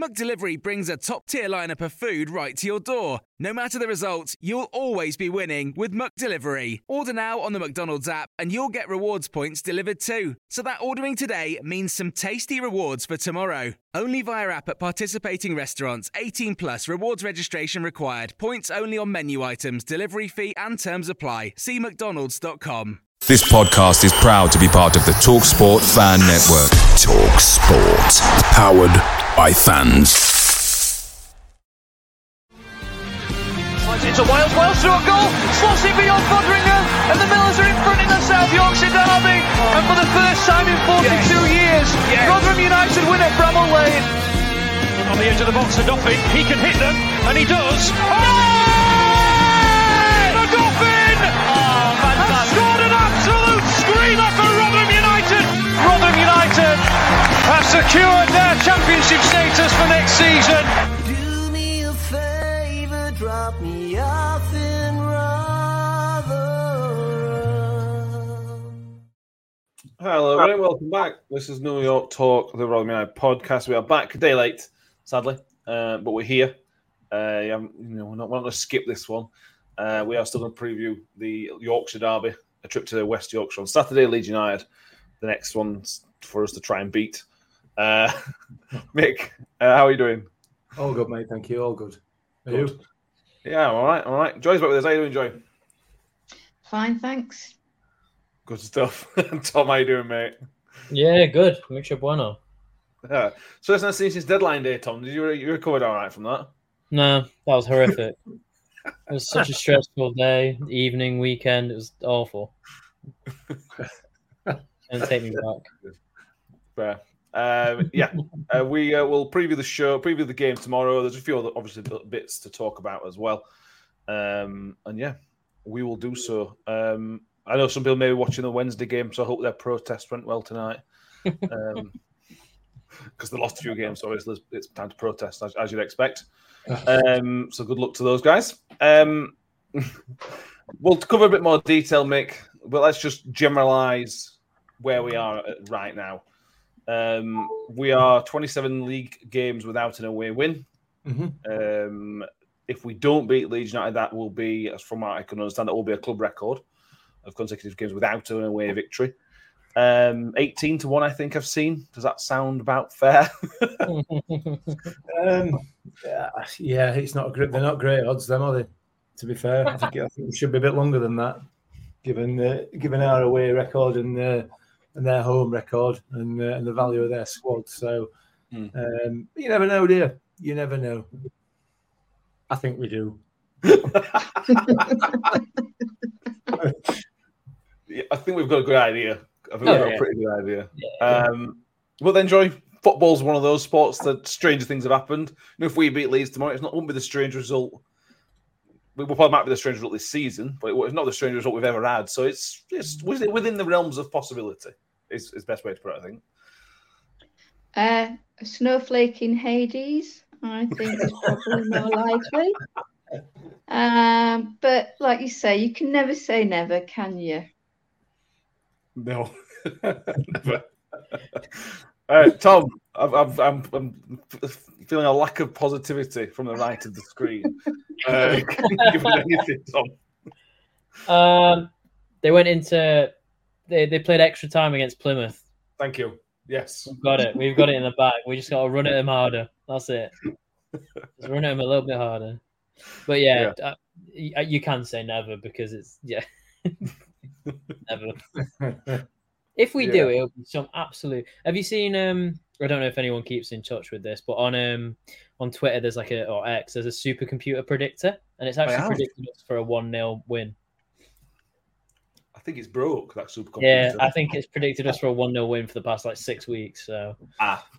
McDelivery brings a top-tier lineup of food right to your door. No matter the result, you'll always be winning with McDelivery. Order now on the McDonald's app and you'll get rewards points delivered too. So that ordering today means some tasty rewards for tomorrow. Only via app at participating restaurants. 18 plus rewards registration required. Points only on menu items, delivery fee and terms apply. See mcdonalds.com. This podcast is proud to be part of the TalkSport Fan Network. TalkSport. Powered by fans. Slides into Wales. Wales through a goal. Slots it beyond Fodringham. And the Millers are in front in the South Yorkshire derby. And for the first time in 42 years, Rotherham United win at Bramall Lane. On the edge of the box, Duffy. He can hit them. And he does. Oh! Have secured their championship status for next season. Do me a favour, drop me off in Rotherham. Hello, everyone. Welcome back. This is New York Talk, the Rotherham United podcast. We are back a day late, sadly, but we're here. We're not going to skip this one. We are still going to preview the Yorkshire derby, a trip to West Yorkshire on Saturday. Leeds United, the next one for us to try and beat. Mick, how are you doing? All good, mate. Thank you. All good. Are you? Yeah, all right. Joy's back with us. How are you doing, Joy? Fine, thanks. Good stuff. Tom, how are you doing, mate? Yeah, good. Mucho bueno. Yeah. So it's nice to see you since deadline day, Tom. Did you recovered all right from that? No, that was horrific. It was such a stressful day, evening, weekend. It was awful. And take me back. We will preview the game tomorrow. There's a few other, obviously, bits to talk about as well. We will do so. I know some people may be watching the Wednesday game, so I hope their protest went well tonight. Because they lost a few games, so it's time to protest, as you'd expect. So good luck to those guys. We'll cover a bit more detail, Mick, but let's just generalise where we are right now. We are 27 league games without an away win. Mm-hmm. If we don't beat Leeds United, that will be, as from what I can understand, that will be a club record of consecutive games without an away victory. 18-1, I think I've seen. Does that sound about fair? Yeah, it's not. They're not great odds, then, are they? To be fair, I think it should be a bit longer than that, given our away record and their home record and the value of their squad. So, you never know, dear. You never know. I think we do. Yeah, I think we've got a good idea. I think we've got a pretty good idea. Yeah. Well, then, Joy, football's one of those sports that stranger things have happened. You know, if we beat Leeds tomorrow, it won't be the strange result. We'll probably might be the strange result this season, but it's not the strange result we've ever had. So it's within the realms of possibility. Is the best way to put it, I think. A snowflake in Hades, I think, is probably more likely. But like you say, you can never say never, can you? No. Never. All right, Tom, I'm feeling a lack of positivity from the right of the screen. Can you give it anything, Tom? They went into they played extra time against Plymouth. Thank you. Yes, we've got it in the bag. We just got to run at them harder. That's it. Just run at them a little bit harder. But you can say never because it's never. If we do, it'll be some absolute. Have you seen? I don't know if anyone keeps in touch with this, but on Twitter, there's like or X, there's a supercomputer predictor, and it's actually predicting us for a 1-0 win. I think it's broke, that supercomputer. Yeah, I think it's predicted us for a 1-0 win for the past like 6 weeks. So,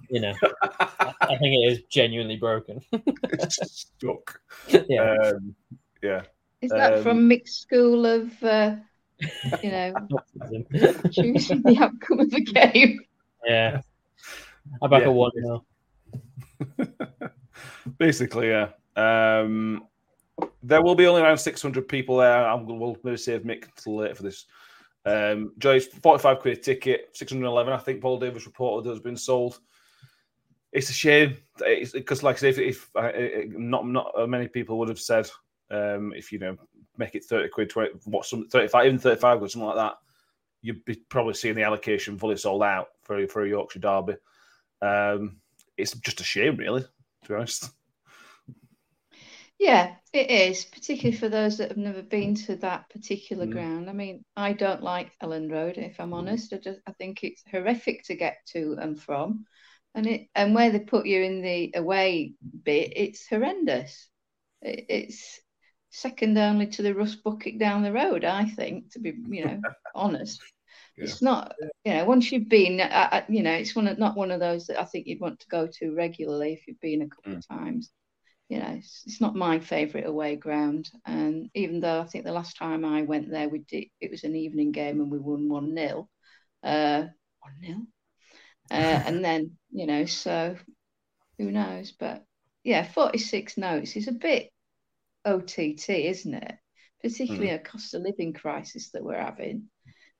you know, I think it is genuinely broken. It's stuck. Yeah. Is that from mixed school of, you know, choosing the outcome of the game? Yeah. I back a 1-0. Basically, yeah. There will be only around 600 people there. We'll maybe save Mick until later for this. Joy's £45 a ticket, 611. I think Paul Davis reported has been sold. It's a shame because, like I say, if not many people would have said, if you know, make it £30, 20, what some 35, even £35, something like that, you'd be probably seeing the allocation fully sold out for a Yorkshire derby. It's just a shame, really, to be honest. Yeah, it is, particularly for those that have never been to that particular ground. I mean, I don't like Elland Road, if I'm honest. I think it's horrific to get to and from. And where they put you in the away bit, it's horrendous. It's second only to the rust bucket down the road, I think, to be, you know, honest. Yeah. It's not, you know, once you've been, you know, it's not one of those that I think you'd want to go to regularly if you've been a couple of times. You know, it's not my favourite away ground. And even though I think the last time I went there, it was an evening game and we won 1-0. 1-0? And then, you know, so who knows? But, yeah, 46 notes is a bit OTT, isn't it? Particularly a cost of living crisis that we're having.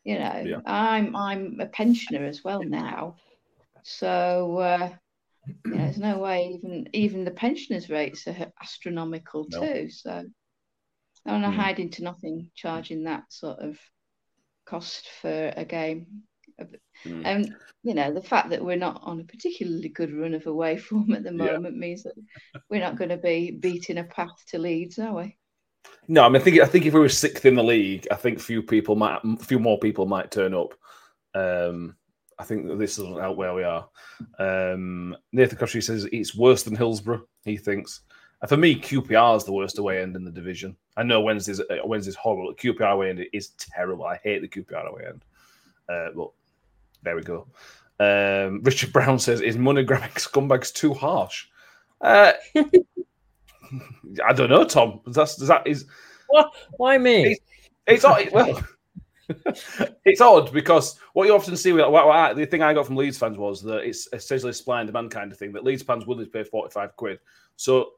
You know, I'm a pensioner as well now. So... yeah, there's no way even the pensioners' rates are astronomical too. So I want to hide into nothing, charging that sort of cost for a game. And you know, the fact that we're not on a particularly good run of away form at the moment means that we're not going to be beating a path to Leeds, are we? No, I mean, I think if we were sixth in the league, I think few more people might turn up. I think this doesn't help where we are. Nathan Crosby says it's worse than Hillsborough, he thinks. And for me, QPR is the worst away end in the division. I know Wednesday's horrible. The QPR away end is terrible. I hate the QPR away end. But there we go. Richard Brown says, is monogramming scumbags too harsh? I don't know, Tom. What? Why me? Well... It's odd because what you often see with the thing I got from Leeds fans was that it's essentially a supply and demand kind of thing, that Leeds fans willing to pay £45. So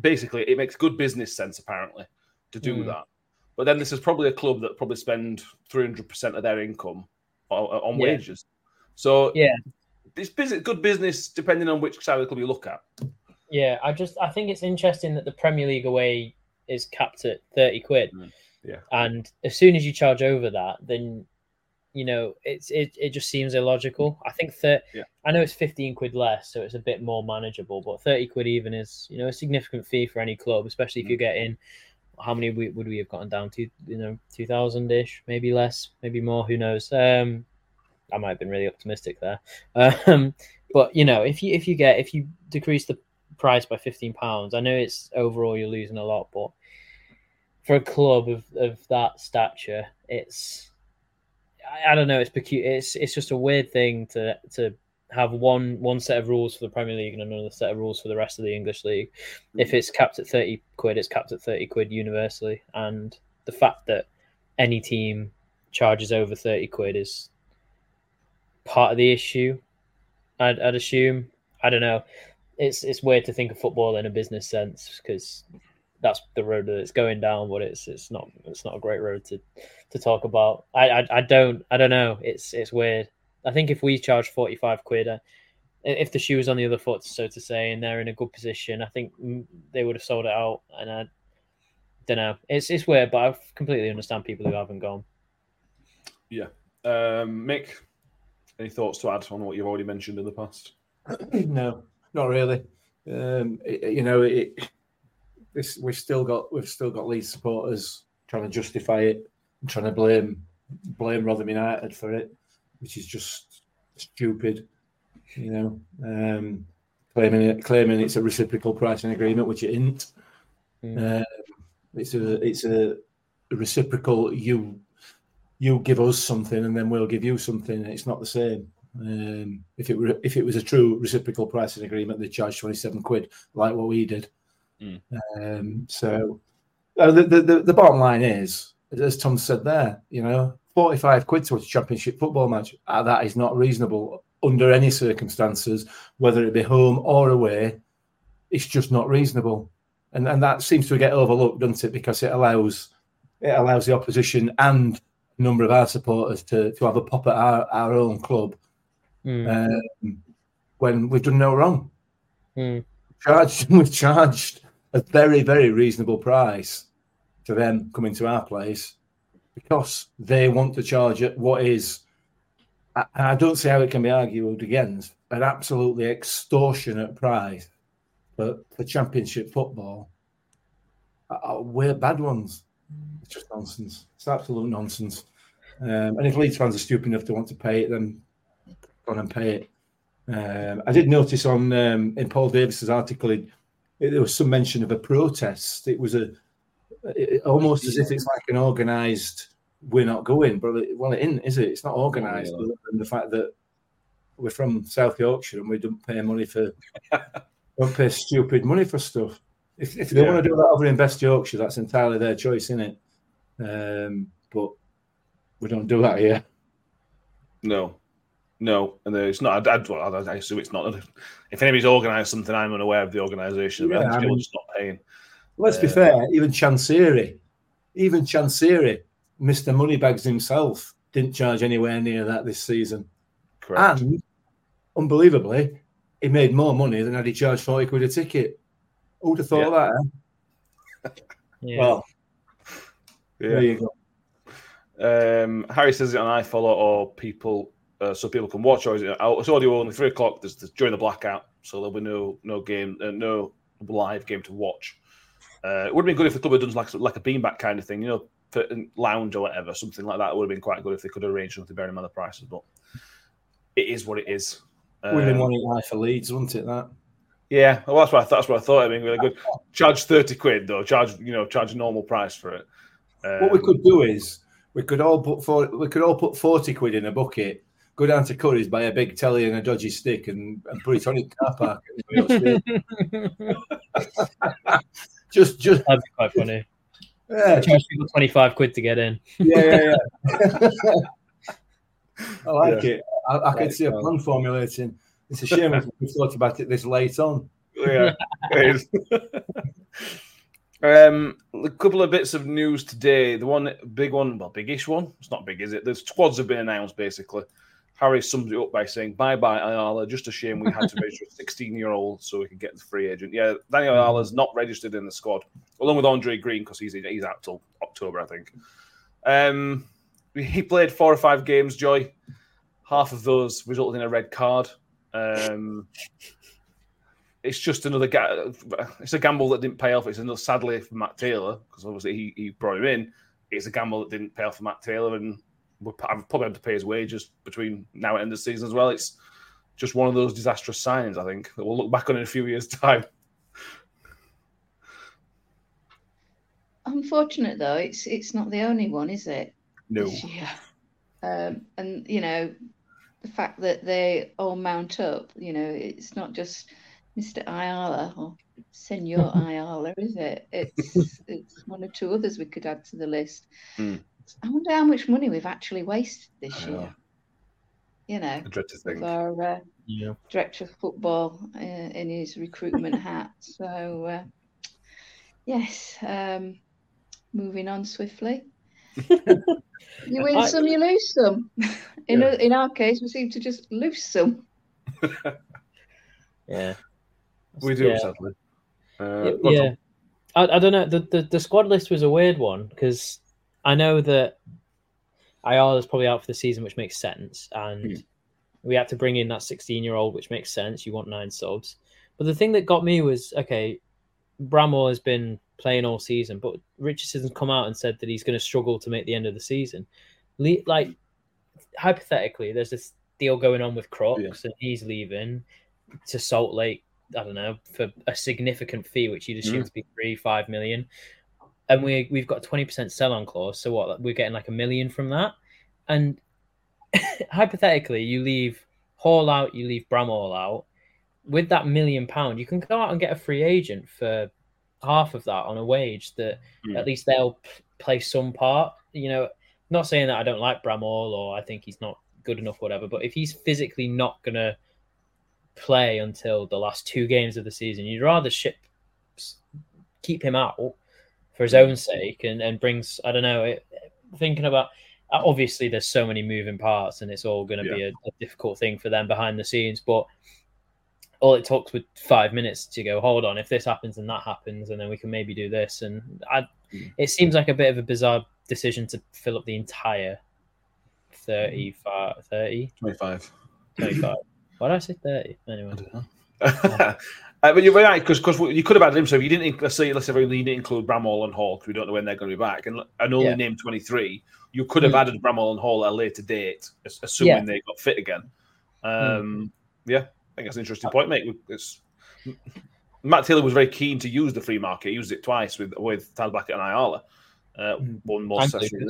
basically it makes good business sense apparently to do that. But then this is probably a club that probably spend 300% of their income on wages. So it's good business depending on which side of the club you look at. Yeah, I think it's interesting that the Premier League away is capped at £30. Yeah. And as soon as you charge over that, then, you know, it just seems illogical. I think that I know it's £15 less, so it's a bit more manageable, but £30 even is, you know, a significant fee for any club, especially if you get in. How many would we have gotten down to, you know, 2,000-ish, maybe less, maybe more, who knows? I might have been really optimistic there. But, you know, if you decrease the price by £15, I know it's overall you're losing a lot, but for a club of that stature, it's I don't know. It's peculiar. It's just a weird thing to have one set of rules for the Premier League and another set of rules for the rest of the English league. If it's capped at £30, it's capped at £30 universally. And the fact that any team charges over £30 is part of the issue. I'd assume. I don't know. It's weird to think of football in a business sense because that's the road that it's going down, but it's not a great road to talk about. I don't know. It's weird. I think if we charge £45, if the shoe was on the other foot, so to say, and they're in a good position, I think they would have sold it out. And I don't know. It's weird, but I completely understand people who haven't gone. Yeah, Mick, any thoughts to add on what you've already mentioned in the past? No, not really. We've still got Leeds supporters trying to justify it and trying to blame Rotherham United for it. which is just stupid, you know, claiming it's a reciprocal pricing agreement, which it isn't. It's a reciprocal. You give us something, and then we'll give you something. It's not the same. If it was a true reciprocal pricing agreement, they charge £27, like what we did. So the bottom line is, as Tom said there, you know, £45 to a championship football match. That is not reasonable under any circumstances, whether it be home or away. It's just not reasonable, and that seems to get overlooked, doesn't it? Because it allows the opposition and a number of our supporters to have a pop at our own club when we've done no wrong. We've charged a very, very reasonable price to them coming to our place because they want to charge at what is, and I don't see how it can be argued against, an absolutely extortionate price. But for championship football, we're bad ones. It's just nonsense. It's absolute nonsense. And if Leeds fans are stupid enough to want to pay it, then go on and pay it. I did notice on in Paul Davis's article, there was some mention of a protest. It was almost as if it's like an organised, we're not going. But it isn't, is it? It's not organised. Other than the fact that we're from South Yorkshire and we don't pay money for don't pay stupid money for stuff. If they want to do that over in West Yorkshire, that's entirely their choice, isn't it? But we don't do that here. No, and it's not. I assume it's not. If anybody's organised something, I'm unaware of the organisation. Yeah, I mean, just not paying. Let's be fair. Even Chansiri, Mr. Moneybags himself, didn't charge anywhere near that this season. Correct. And unbelievably, he made more money than had he charged £40 a ticket. Who would have thought that? Eh? Yeah. Well, there you go. Harry says it on iFollow or people. So people can watch, or is it out? It's audio only, 3:00. There's during the blackout, so there'll be no game, no live game to watch. It would have been good if the club had done like a beanbag kind of thing, you know, for lounge or whatever, something like that. It would have been quite good if they could arrange something, bearing in mind the prices. But it is what it is. Would have been one in life for Leeds, wouldn't it? That. Yeah, well, that's what I thought. I mean, really good. Charge £30, though. Charge normal price for it. What we could do is we could all put £40 in a bucket. Go down to Curry's, buy a big telly and a dodgy stick and put it on his car park. just that'd be quite funny. Yeah. Charge people £25 to get in. Yeah. I like it. I can see a plan formulating. It's a shame we thought about it this late on. Yeah, it is. A couple of bits of news today. The one big one, well, big-ish one. It's not big, is it? The squads have been announced, basically. Harry sums it up by saying, bye-bye, Ayala. Just a shame we had to register a 16-year-old so we could get the free agent. Yeah, Daniel Ayala's not registered in the squad, along with Andre Green, because he's out till October, I think. He played 4 or 5 games, Joy. Half of those resulted in a red card. It's just another it's a gamble that didn't pay off. It's another, sadly, for Matt Taylor, because obviously he brought him in. It's a gamble that didn't pay off for Matt Taylor, and we'll probably have to pay his wages between now and end of the season as well. It's just one of those disastrous signings, I think, that we'll look back on in a few years' time. Unfortunate, though, it's not the only one, is it? No. Yeah. And, you know, the fact that they all mount up, you know, it's not just Mr. Ayala or Senor Ayala, is it? It's one or two others we could add to the list. I wonder how much money we've actually wasted this year. You know, I dread to think. Our director of football in his recruitment hat. So, yes, moving on swiftly. You win some, you lose some. In our case, we seem to just lose some. Yeah. We do, sadly. I don't know. The squad list was a weird one because I know that Ayala's probably out for the season, which makes sense. And we had to bring in that 16-year-old, which makes sense. You want 9 subs. But the thing that got me was, okay, Bramall has been playing all season, but Richardson's come out and said that he's going to struggle to make the end of the season. Like, hypothetically, there's this deal going on with Crocs and he's leaving to Salt Lake, I don't know, for a significant fee, which you'd assume to be 3-5 million. And we've got a 20% sell-on clause. So what? We're getting like $1 million from that. And hypothetically, you leave Hall out, you leave Bramall out. With that £1 million, you can go out and get a free agent for half of that on a wage that at least they'll play some part. You know, not saying that I don't like Bramall or I think he's not good enough, whatever, but if he's physically not going to play until the last two games of the season, you'd rather keep him out for his own sake and brings, I don't know, thinking about, obviously there's so many moving parts and it's all going to be a difficult thing for them behind the scenes, but all it takes with 5 minutes to go, hold on, if this happens and that happens, and then we can maybe do this. And it seems like a bit of a bizarre decision to fill up the entire 25. Why did I say 30? Anyway. I don't know. But you're right, because you could have added him. So if you didn't, let's say you didn't include Bramall and Hall, because we don't know when they're going to be back, and only named 23, you could have added Bramall and Hall at a later date, assuming they got fit again. Yeah, I think that's an interesting point, mate. Matt Taylor was very keen to use the free market. He used it twice with Tad Blackett and Ayala. One more session.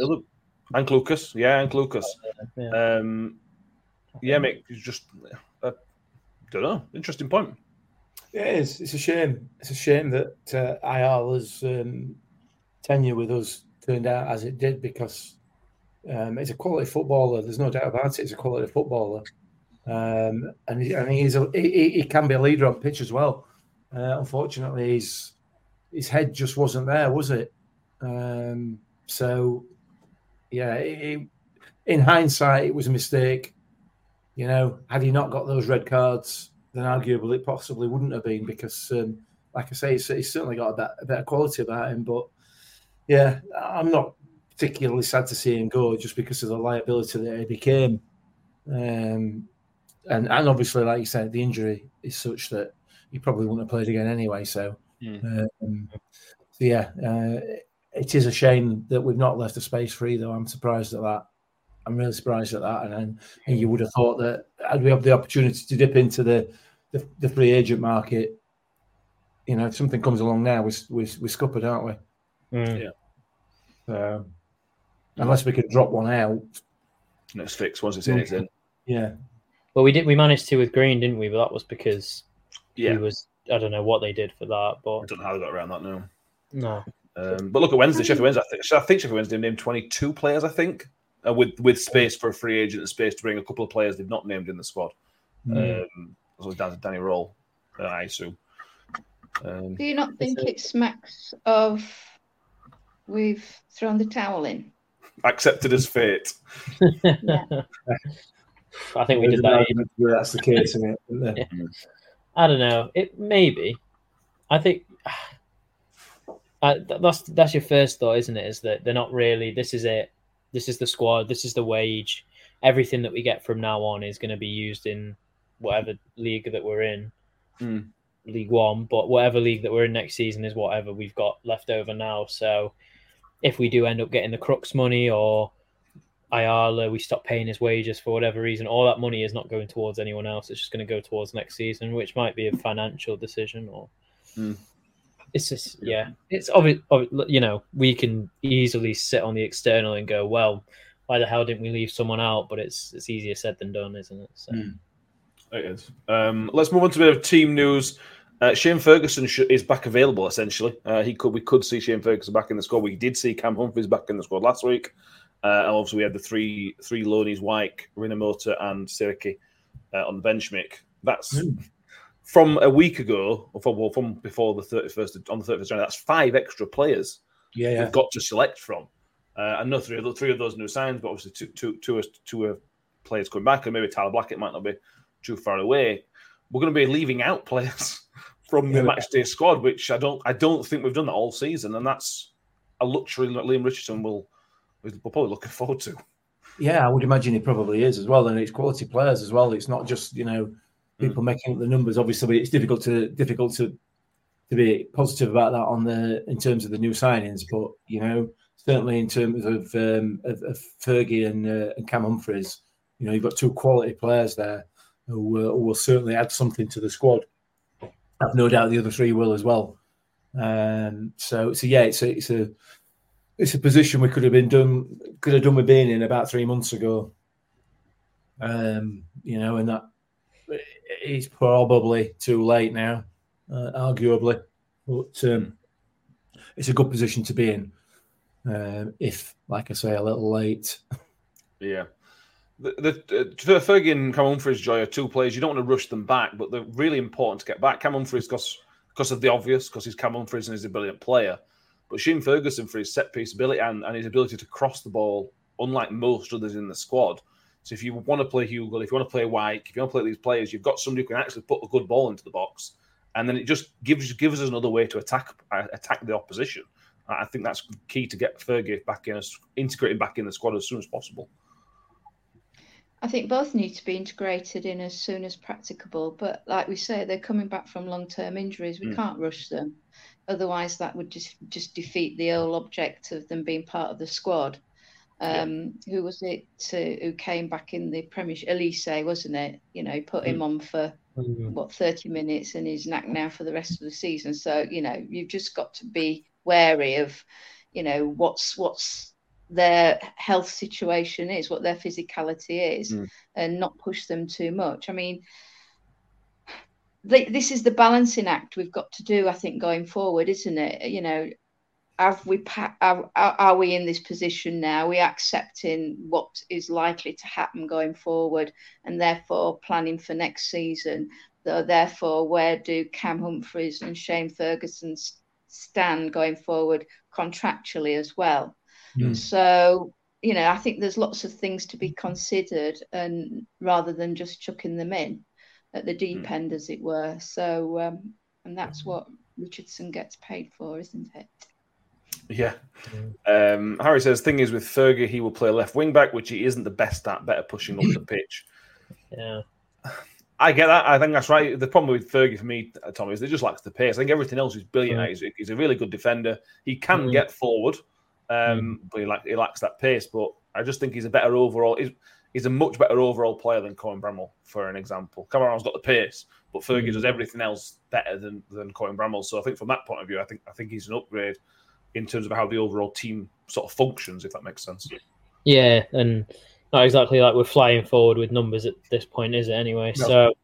And Lucas. Yeah, and Lucas. Yeah, mate, it's just... don't know. Interesting point. Yeah, it is. It's a shame. It's a shame that Ayala's tenure with us turned out as it did, because it's a quality footballer. There's no doubt about it. It's a quality footballer, and he can be a leader on pitch as well. Unfortunately, his head just wasn't there, was it? In hindsight, it was a mistake. You know, had he not got those red cards, then arguably it possibly wouldn't have been, because, like I say, he's certainly got a better quality about him. But, yeah, I'm not particularly sad to see him go just because of the liability that he became. And obviously, like you said, the injury is such that he probably wouldn't have played again anyway. So, it is a shame that we've not left a space free, though. I'm surprised at that. I'm really surprised at that, and you would have thought that had we had the opportunity to dip into the free agent market, you know, if something comes along now, we're scuppered, aren't we? Yeah. Unless we could drop one out, and it's fixed once it's in, it's in. Yeah. Well, we did. We managed to with Green, didn't we? But that was because he was. I don't know what they did for that, but I don't know how they got around that now. No. But look at Wednesday, Sheffield Wednesday. I think Sheffield Wednesday named 22 players. I think. With space for a free agent and space to bring a couple of players they've not named in the squad. So down to Danny Roll, I assume. Do you not think it smacks of we've thrown the towel in? Accepted as fate. Yeah. I think we did that. That's the case, isn't it? Yeah. I don't know. It maybe. I think... that's your first thought, isn't it? Is that they're not really... This is it. This is the squad. This is the wage. Everything that we get from now on is going to be used in whatever league that we're in, League One. But whatever league that we're in next season is whatever we've got left over now. So if we do end up getting the Crux money or Ayala, we stop paying his wages for whatever reason, all that money is not going towards anyone else. It's just going to go towards next season, which might be a financial decision or... It's just, it's obvious, you know, we can easily sit on the external and go, well, why the hell didn't we leave someone out? But it's easier said than done, isn't it? So. It is. Let's move on to a bit of team news. Shane Ferguson is back available, essentially. We could see Shane Ferguson back in the squad. We did see Cam Humphries back in the squad last week. And obviously, we had the three loanies, Wyke, Rinamota and Siriki on the bench, Mick. That's... From a week ago, or from before the 31st, on the 31st of January, that's 5 extra players we've got to select from. I know three of those new signs, but obviously two players coming back, and maybe Tyler Blackett might not be too far away. We're going to be leaving out players from the matchday squad, which I don't think we've done that all season, and that's a luxury that Liam Richardson will probably looking forward to. Yeah, I would imagine he probably is as well, and it's quality players as well. It's not just, you know, people making up the numbers, obviously, it's difficult to be positive about that in terms of the new signings. But you know, certainly in terms of Fergie and Cam Humphries, You know, you've got two quality players there who will certainly add something to the squad. I've no doubt the other three will as well. It's a position we could have done with being in about 3 months ago. And that it's probably too late now, arguably. But it's a good position to be in. If, like I say, a little late. Yeah. The Fergie and Cam Humphreys, Joy, are two players. You don't want to rush them back, but they're really important to get back. Cam Humphreys, because of the obvious, because he's Cam Humphreys and he's a brilliant player. But Shane Ferguson, for his set-piece ability and his ability to cross the ball, unlike most others in the squad. So if you want to play Hugo, if you want to play White, if you want to play these players, you've got somebody who can actually put a good ball into the box. And then it just gives us another way to attack the opposition. I think that's key to get Fergie back in, integrated back in the squad as soon as possible. I think both need to be integrated in as soon as practicable. But like we say, they're coming back from long-term injuries. We can't rush them. Otherwise, that would just defeat the whole object of them being part of the squad. Who was it who came back in the Premiership? Elise, wasn't it? You know, put him on for, 30 minutes, and he's knacked now for the rest of the season. So, you know, you've just got to be wary of, you know, what's their health situation is, what their physicality is, and not push them too much. I mean, this is the balancing act we've got to do, I think, going forward, isn't it? You know, are we in this position now? Are we accepting what is likely to happen going forward, and therefore planning for next season? Therefore, where do Cam Humphreys and Shane Ferguson stand going forward contractually as well? So, you know, I think there's lots of things to be considered, and rather than just chucking them in at the deep end, as it were. So, and that's what Richardson gets paid for, isn't it? Yeah. Harry says, thing is with Fergie, he will play left wing back, which he isn't the best at, better pushing up the pitch. Yeah. I get that. I think that's right. The problem with Fergie for me, Tommy, is he just lacks the pace. I think everything else is brilliant. He's a really good defender. He can get forward. But he lacks that pace. But I just think he's a better overall. He's a much better overall player than Colin Bramall, for an example. Cameron's got the pace, but Fergie does everything else better than Colin Bramall. So I think from that point of view, I think he's an upgrade in terms of how the overall team sort of functions, if that makes sense. Yeah, and not exactly like we're flying forward with numbers at this point, is it? Anyway, no. So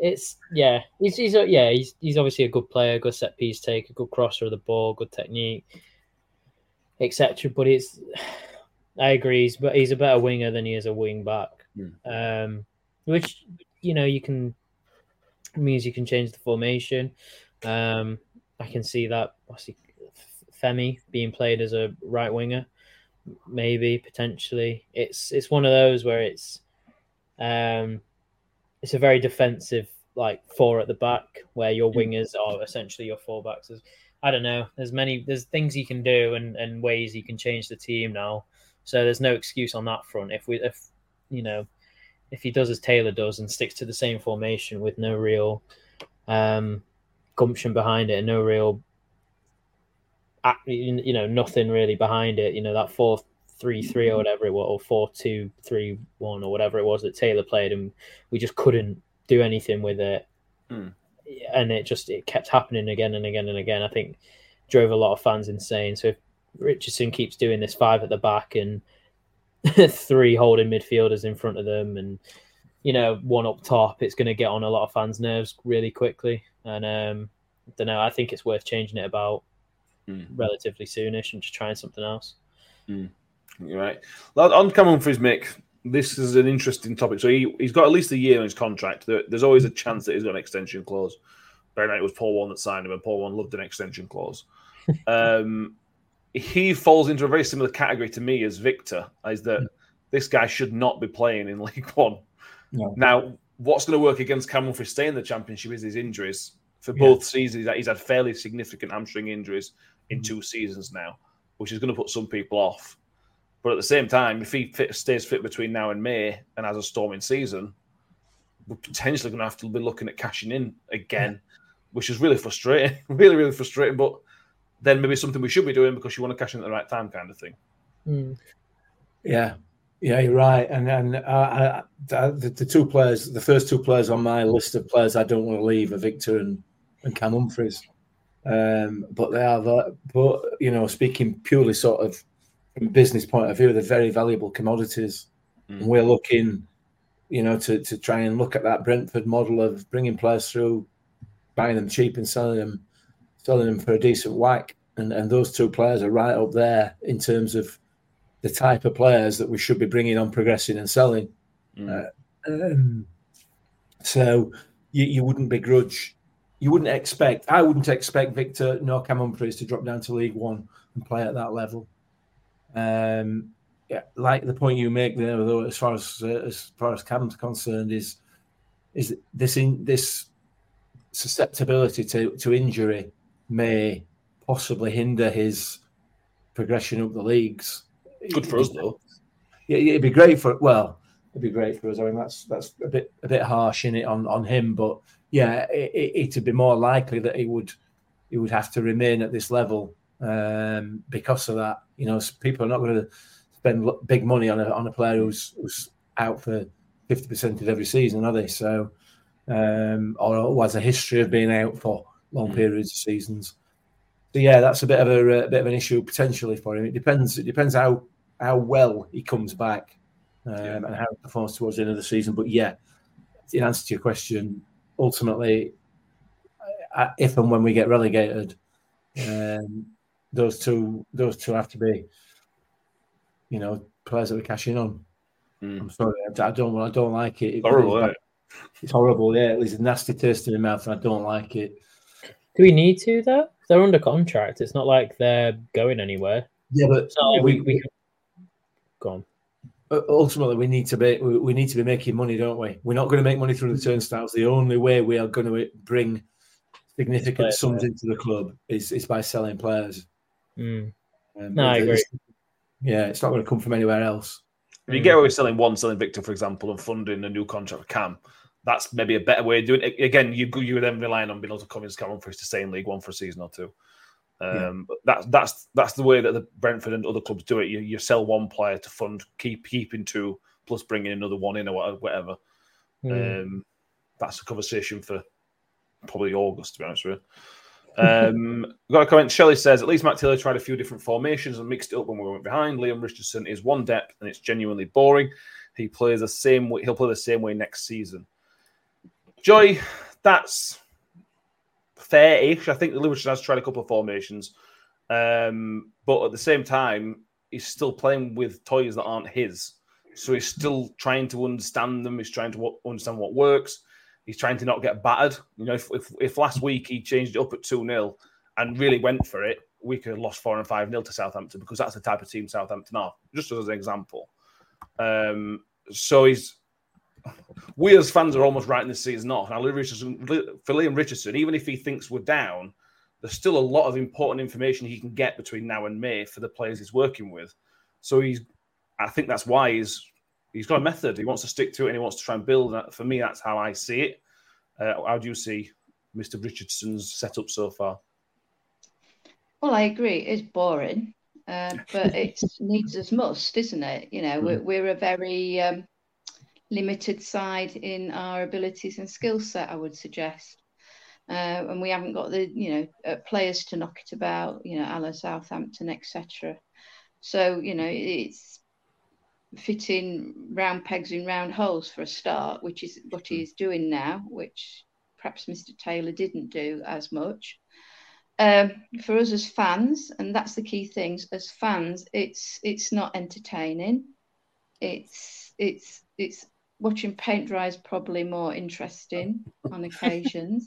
it's he's obviously a good player, good set piece take, a good crosser of the ball, good technique, etc. But I agree, but he's a better winger than he is a wing back, which, you know, means you can change the formation. I can see that Femi being played as a right winger, maybe potentially. It's one of those where it's a very defensive, like, four at the back, where your wingers are essentially your fullbacks. I don't know. There's things you can do and ways you can change the team now. So there's no excuse on that front. If he does as Taylor does and sticks to the same formation with no real gumption behind it and no real, you know, nothing really behind it. You know, that 4-3-3 or whatever it was, or 4-2-3-1 or whatever it was that Taylor played, and we just couldn't do anything with it. And it kept happening again and again and again. I think drove a lot of fans insane. So if Richardson keeps doing this 5 at the back and 3 holding midfielders in front of them and, you know, 1 up top, it's going to get on a lot of fans' nerves really quickly. And I don't know, I think it's worth changing it about relatively soonish and just trying something else. You're right. On Cam Humphreys, Mick, this is an interesting topic. So he's got at least a year in his contract. There's always a chance that he's got an extension clause. Bear in mind, it was Paul Warren that signed him, and Paul Warren loved an extension clause. He falls into a very similar category to me as Victor, is that this guy should not be playing in League One. No. Now, what's going to work against Cam Humphreys staying in the Championship is his injuries. For both seasons, he's had fairly significant hamstring injuries in 2 seasons now, which is going to put some people off. But at the same time, if he stays fit between now and May and has a storming season, we're potentially going to have to be looking at cashing in again, which is really frustrating. Really, really frustrating. But then maybe something we should be doing because you want to cash in at the right time, kind of thing. Yeah. Yeah, you're right. And then the two players, the first two players on my list of players I don't want to leave are Victor and Cam Humphreys. But they are, but you know, speaking purely sort of from a business point of view, they're very valuable commodities. Mm. And we're looking, you know, to try and look at that Brentford model of bringing players through, buying them cheap and selling them for a decent whack. And those two players are right up there in terms of the type of players that we should be bringing on, progressing and selling. Mm. So you wouldn't begrudge. You wouldn't expect. I wouldn't expect Victor nor Cam Humphreys to drop down to League One and play at that level. Yeah, like the point you make there, though, as far as Cam's concerned, is this susceptibility to injury may possibly hinder his progression up the leagues. Good for us, though. Yeah, it'd be great for. Well, it'd be great for us. I mean, that's a bit harsh in it on him, but. Yeah, it'd be more likely that he would have to remain at this level because of that. You know, people are not going to spend big money on a player who's out for 50% of every season, are they? So, or has a history of being out for long periods of seasons. So yeah, that's a bit of an issue potentially for him. It depends how well he comes back and how he performs towards the end of the season. But yeah, in answer to your question. Ultimately, if and when we get relegated, those two have to be, you know, players that we're cashing on. Mm. I'm sorry, I don't like it. It's horrible, isn't it? It's horrible, yeah. It leaves a nasty taste in my mouth, and I don't like it. Do we need to though? They're under contract. It's not like they're going anywhere. Yeah, but so we go on. Ultimately, we need to be making money, don't we? We're not going to make money through the turnstiles. The only way we are going to bring significant sums into the club is by selling players. Mm. No, I agree. Yeah, it's not going to come from anywhere else. If you get away with selling Victor, for example, and funding a new contract with Cam, that's maybe a better way of doing it. Again, you were then relying on being able to come in Cam for us to stay in League One for a season or two. But that's the way that the Brentford and other clubs do it. You sell one player to fund keeping two, plus bringing another one in or whatever. That's a conversation for probably August, to be honest with you. We've got a comment. Shelley says, at least Matt Taylor tried a few different formations and mixed it up when we went behind. Liam Richardson is one depth and it's genuinely boring. He plays the same way. He'll play the same way next season. Joy, that's fair-ish. I think Lewis has tried a couple of formations. But at the same time, he's still playing with toys that aren't his. So he's still trying to understand them. He's trying to understand what works. He's trying to not get battered. You know, if last week he changed it up at 2-0 and really went for it, we could have lost 4-5-0 to Southampton because that's the type of team Southampton are, just as an example. So he's... We as fans are almost writing this season off. Now, for Liam Richardson, even if he thinks we're down, there's still a lot of important information he can get between now and May for the players he's working with. So I think that's why he's got a method. He wants to stick to it and he wants to try and build. For me, that's how I see it. How do you see Mr. Richardson's setup so far? Well, I agree. It's boring, but it needs as must, isn't it? You know, we're a very... limited side in our abilities and skill set, I would suggest. And we haven't got the, you know, players to knock it about, you know, a la Southampton, etc. So, you know, it's fitting round pegs in round holes for a start, which is what he's doing now, which perhaps Mr. Taylor didn't do as much. For us as fans, and that's the key thing, as fans, it's not entertaining. It's watching paint dry is probably more interesting on occasions,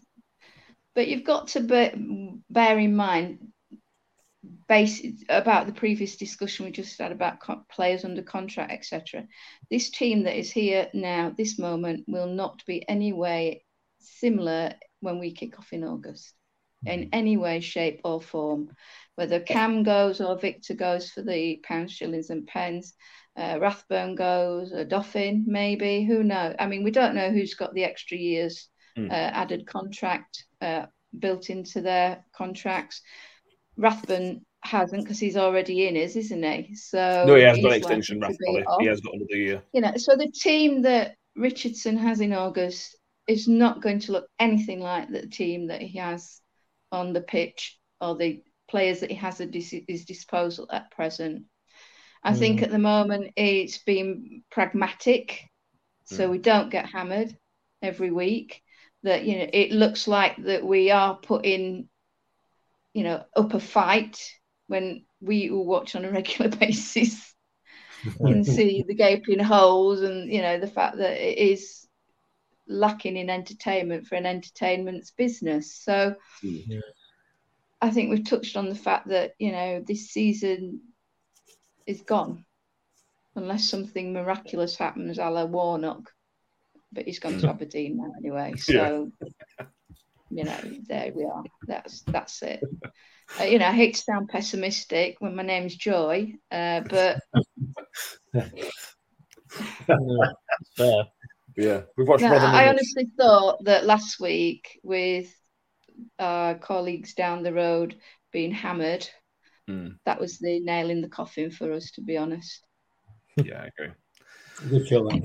but you've got to bear in mind about the previous discussion we just had about players under contract, etc. This team that is here now, this moment, will not be any way similar when we kick off in August, in any way, shape or form. Whether Cam goes or Victor goes for the pounds, shillings and pence, Rathbone goes, a Doffin maybe, who knows? I mean, we don't know who's got the extra years added contract built into their contracts. Rathbone hasn't, because he's already in, isn't he? So no, he has got an extension, Rathbone. He has got another year. You know, so the team that Richardson has in August is not going to look anything like the team that he has on the pitch or the players that he has at his disposal at present. I think at the moment it's been pragmatic, so we don't get hammered every week. That, you know, it looks like that we are putting, you know, up a fight when we all watch on a regular basis and see the gaping holes and, you know, the fact that it is lacking in entertainment for an entertainment's business. So I think we've touched on the fact that, you know, this season is gone unless something miraculous happens, a la Warnock, but he's gone to Aberdeen now anyway. So, you know, there we are. That's it. You know, I hate to sound pessimistic when my name's Joy, but we've watched. No, I honestly thought that last week with our colleagues down the road being hammered, that was the nail in the coffin for us, to be honest. Yeah, I agree. Good show, man.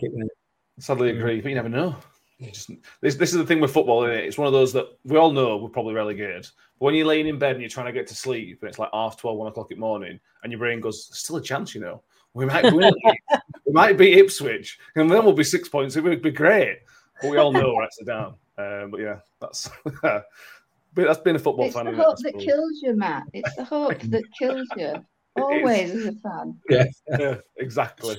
Sadly agree, but you never know. This is the thing with football, isn't it? It's one of those that we all know we're probably relegated. But when you're laying in bed and you're trying to get to sleep, and it's like 12, 1 o'clock in the morning, and your brain goes, "There's still a chance, you know. We might win. We might beat Ipswich, and then we'll be 6 points. It would be great." But we all know we're actually down. But yeah, that's been a football fan. It's the hope that kills you, Matt. It's the hope that kills you. Always as a fan. Yeah, exactly.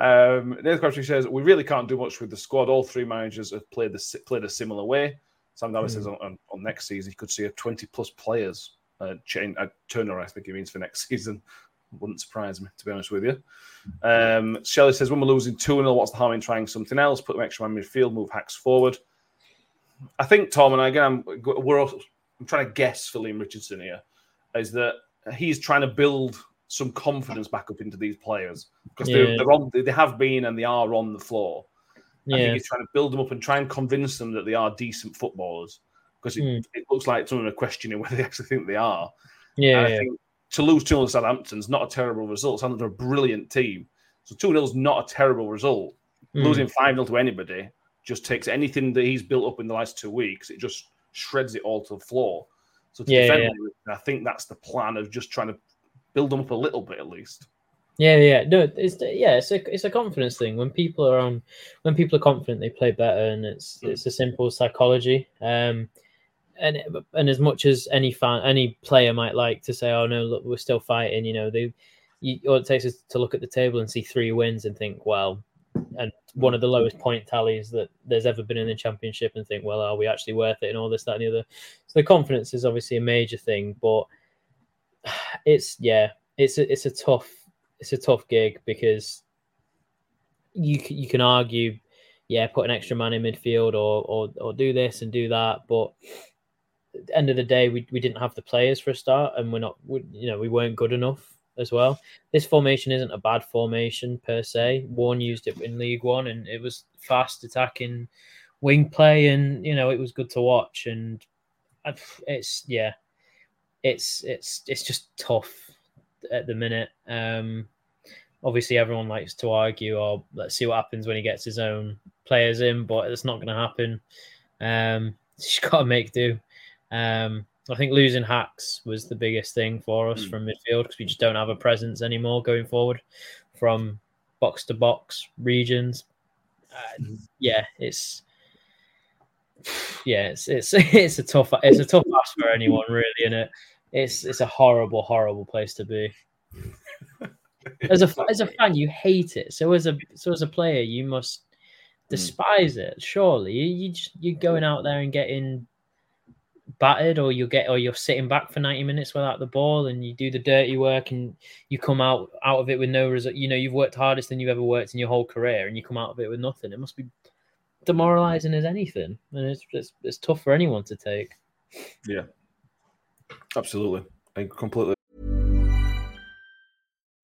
Nathan Crabtree says, we really can't do much with the squad. All three managers have played a similar way. Sam Davis says on next season, he could see a 20-plus players turnover, I think he means, for next season. Wouldn't surprise me, to be honest with you. Shelley says, when we're losing 2-0, what's the harm in trying something else? Put them extra man midfield, move Hacks forward. I think, Tom, and again, I'm trying to guess for Liam Richardson here, is that he's trying to build some confidence back up into these players, because they have been and they are on the floor. I think he's trying to build them up and try and convince them that they are decent footballers, because it looks like someone are questioning whether they actually think they are. Yeah, and I think to lose 2-0 to Southampton's not a terrible result. Southampton are a brilliant team, so 2-0's not a terrible result. Losing 5-0 to anybody just takes anything that he's built up in the last 2 weeks. It just shreds it all to the floor. So to defend them, I think that's the plan, of just trying to build them up a little bit, at least. No, it's a confidence thing. When people are confident, they play better, and it's a simple psychology. And as much as any player might like to say, "Oh no, look, we're still fighting," you know, all it takes is to look at the table and see 3 wins and think, "Well," and one of the lowest point tallies that there's ever been in the Championship, and think, "Well, are we actually worth it?" And all this, that, and the other. So the confidence is obviously a major thing, but it's a tough gig, because you can argue, put an extra man in midfield or do this and do that, but at the end of the day, we didn't have the players for a start, and we weren't good enough as well. This formation isn't a bad formation per se. Warren used it in League One, and it was fast attacking wing play, and you know, it was good to watch, and it's just tough at the minute. Obviously, everyone likes to argue, or let's see what happens when he gets his own players in, but it's not going to happen. He's got to make do. I think losing Hacks was the biggest thing for us from midfield, because we just don't have a presence anymore going forward from box to box regions. It's a tough ask for anyone, really, isn't it? It's a horrible place to be. As a fan, you hate it. So as a player, you must despise it. Surely you're going out there and getting battered, or you're sitting back for 90 minutes without the ball, and you do the dirty work, and you come out of it with no result. You know, you've worked hardest than you've ever worked in your whole career, and you come out of it with nothing. It must be demoralizing as anything, and it's tough for anyone to take. Yeah, absolutely. I completely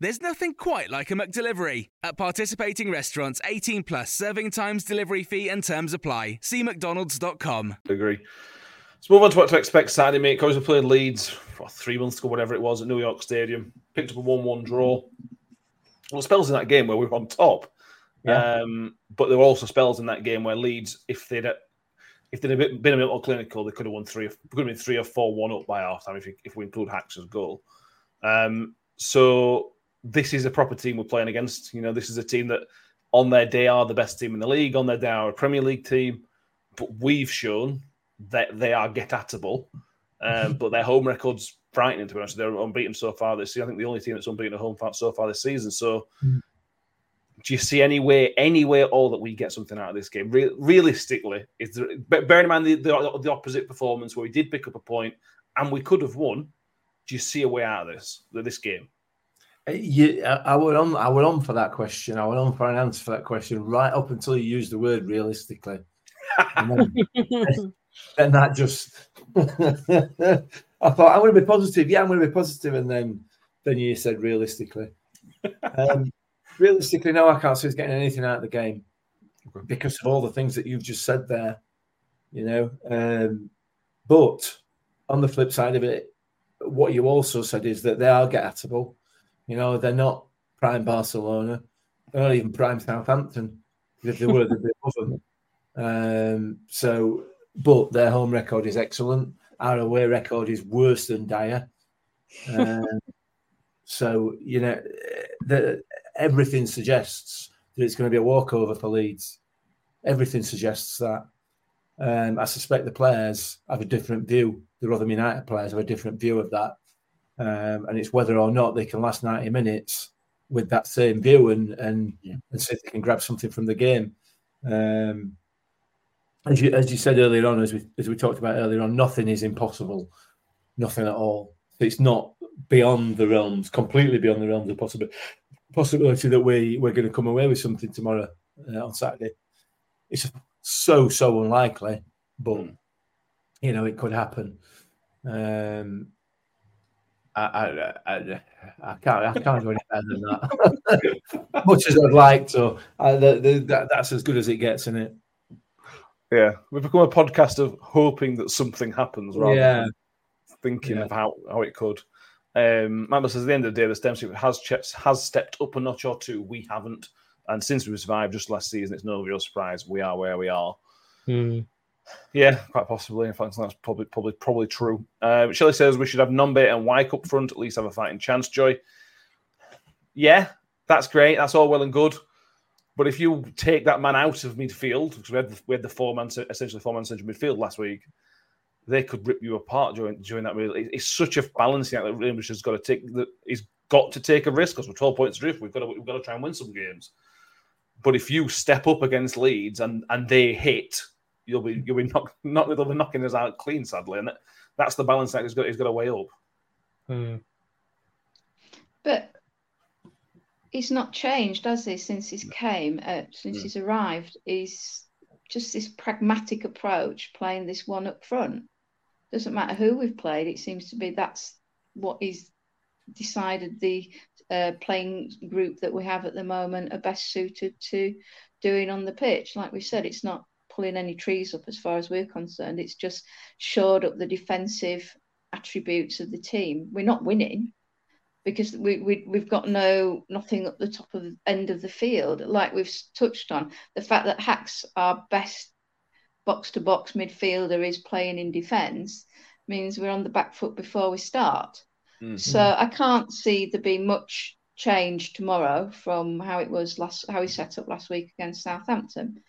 There's nothing quite like a McDelivery. At participating restaurants, 18 plus, serving times, delivery fee and terms apply. See mcdonalds.com. I agree. Let's move on to what to expect Saturday, mate. Because we played Leeds 3 months ago, whatever it was, at New York Stadium. Picked up a 1-1 draw. Well, spells in that game where we were on top. Yeah. But there were also spells in that game where Leeds, if they'd been a bit more clinical, they could have won three or four 1 up by half time if we include Hax's goal. So this is a proper team we're playing against. You know, this is a team that on their day are the best team in the league, on their day are a Premier League team. But we've shown that they are get-attable. But their home record's frightening, to be honest. They're unbeaten so far this season. I think the only team that's unbeaten at home so far this season. So do you see any way at all that we get something out of this game? Realistically, bearing in mind the opposite performance where we did pick up a point and we could have won, do you see a way out of this game? I went on for an answer for that question right up until you used the word realistically. Then that just... I thought, I'm going to be positive. Yeah, I'm going to be positive. And then you said realistically. Realistically, no, I can't see us getting anything out of the game because of all the things that you've just said there. You know, but on the flip side of it, what you also said is that they are get-attable. You know, they're not prime Barcelona. They're not even prime Southampton. If they were, they'd be above them. But their home record is excellent. Our away record is worse than dire. You know, everything suggests that it's going to be a walkover for Leeds. Everything suggests that. I suspect the players have a different view. The Rotherham United players have a different view of that. And it's whether or not they can last 90 minutes with that same view and see if they can grab something from the game. As you said earlier on, as we talked about earlier on, nothing is impossible, nothing at all. It's not completely beyond the realms of possibility that we're going to come away with something tomorrow on Saturday. It's so unlikely, but you know it could happen. I can't do any better than that. Much as I'd like to. That's as good as it gets, isn't it? Yeah. We've become a podcast of hoping that something happens rather than thinking of how it could. Matt says, at the end of the day, the STEM has stepped up a notch or two. We haven't. And since we survived just last season, it's no real surprise. We are where we are. Mm. Yeah, quite possibly. In fact, that's probably true. Shelley says we should have Nombe and Wyke up front, at least have a fighting chance, Joy. Yeah, that's great. That's all well and good. But if you take that man out of midfield, because we had the four-man central midfield last week, they could rip you apart during that. Really, it's such a balancing act that Liam Richardson's got to take. He's got to take a risk because we're 12 points adrift. We've got to try and win some games. But if you step up against Leeds and they hit, You'll be knocking us out clean, sadly, and that's the balance that he's got to weigh up. Mm. But he's not changed, has he? Since he's he's arrived, he's just this pragmatic approach, playing this one up front. Doesn't matter who we've played; it seems to be that's what he's decided the playing group that we have at the moment are best suited to doing on the pitch. Like we said, it's not pulling any trees up as far as we're concerned. It's just shored up the defensive attributes of the team. We're not winning because we've got nothing up the top of the end of the field. Like we've touched on, the fact that Hacks, our best box-to-box midfielder is playing in defence means we're on the back foot before we start. Mm-hmm. So I can't see there being much change tomorrow from how it was last, how we set up last week against Southampton.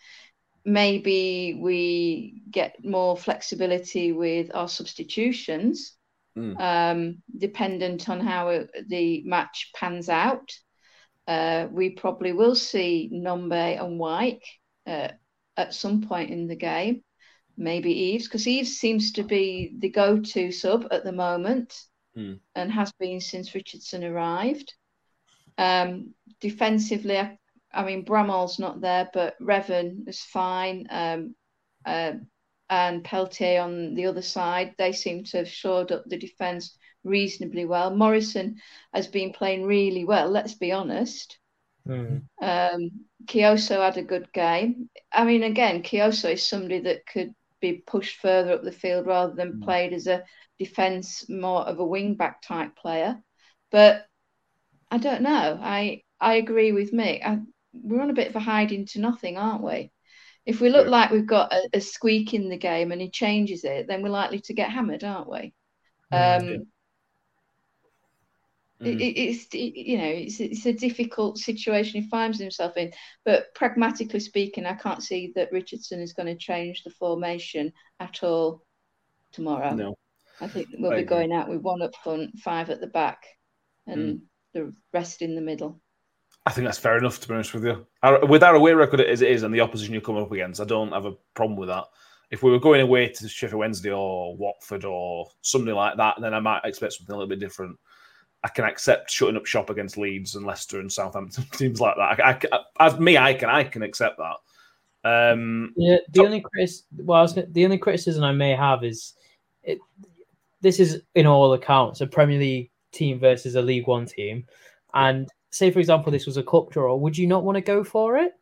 Maybe we get more flexibility with our substitutions, dependent on how the match pans out. We probably will see Nombe and Wyke at some point in the game. Maybe Eves, because Eves seems to be the go-to sub at the moment and has been since Richardson arrived. Defensively, I mean, Bramall's not there, but Revan is fine. And Peltier on the other side, they seem to have shored up the defence reasonably well. Morrison has been playing really well, let's be honest. Kyoso had a good game. I mean, again, Kyoso is somebody that could be pushed further up the field rather than played as a defence, more of a wing-back type player. But I don't know. I agree with Mick. We're on a bit of a hiding to nothing, aren't we? If we look like we've got a squeak in the game and he changes it, then we're likely to get hammered, aren't we? It's a difficult situation he finds himself in. But pragmatically speaking, I can't see that Richardson is going to change the formation at all tomorrow. No, I think we'll be going out with one up front, five at the back, and the rest in the middle. I think that's fair enough, to be honest with you. With our away record as it is and the opposition you come up against, I don't have a problem with that. If we were going away to Sheffield Wednesday or Watford or something like that, then I might expect something a little bit different. I can accept shutting up shop against Leeds and Leicester and Southampton, teams like that. I can accept that. The only criticism I may have is this is, in all accounts, a Premier League team versus a League One team. And say, for example, this was a cup draw. Would you not want to go for it?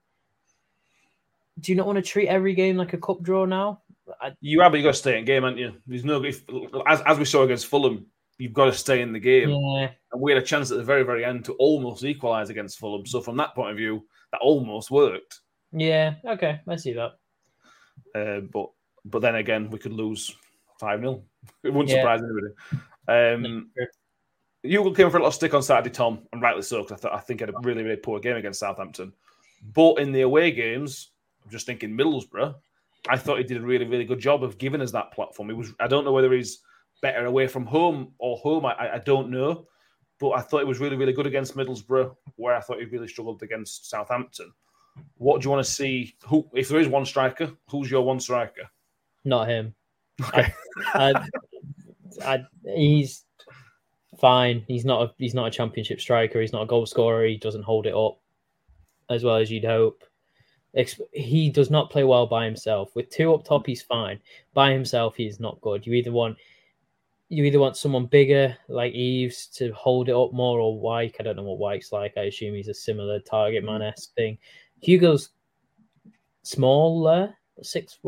Do you not want to treat every game like a cup draw now? But you've got to stay in game, haven't you? There's no, as we saw against Fulham, you've got to stay in the game. Yeah. And we had a chance at the very, very end to almost equalise against Fulham. So from that point of view, that almost worked. Yeah, okay, I see that. But then again, we could lose 5-0. It wouldn't surprise anybody. You came for a lot of stick on Saturday, Tom, and rightly so, because I think he had a really, really poor game against Southampton. But in the away games, I'm just thinking Middlesbrough, I thought he did a really, really good job of giving us that platform. I don't know whether he's better away from home or home, I don't know. But I thought it was really, really good against Middlesbrough, where I thought he really struggled against Southampton. What do you want to see? Who, if there is one striker, who's your one striker? Not him. Okay. He's fine. He's not a championship striker. He's not a goal scorer. He doesn't hold it up as well as you'd hope. He does not play well by himself. With two up top, he's fine. By himself, he's not good. You either want someone bigger like Eves to hold it up more, or Wyke. I don't know what Wyke's like. I assume he's a similar target man-esque thing. Hugo's smaller, 5'11",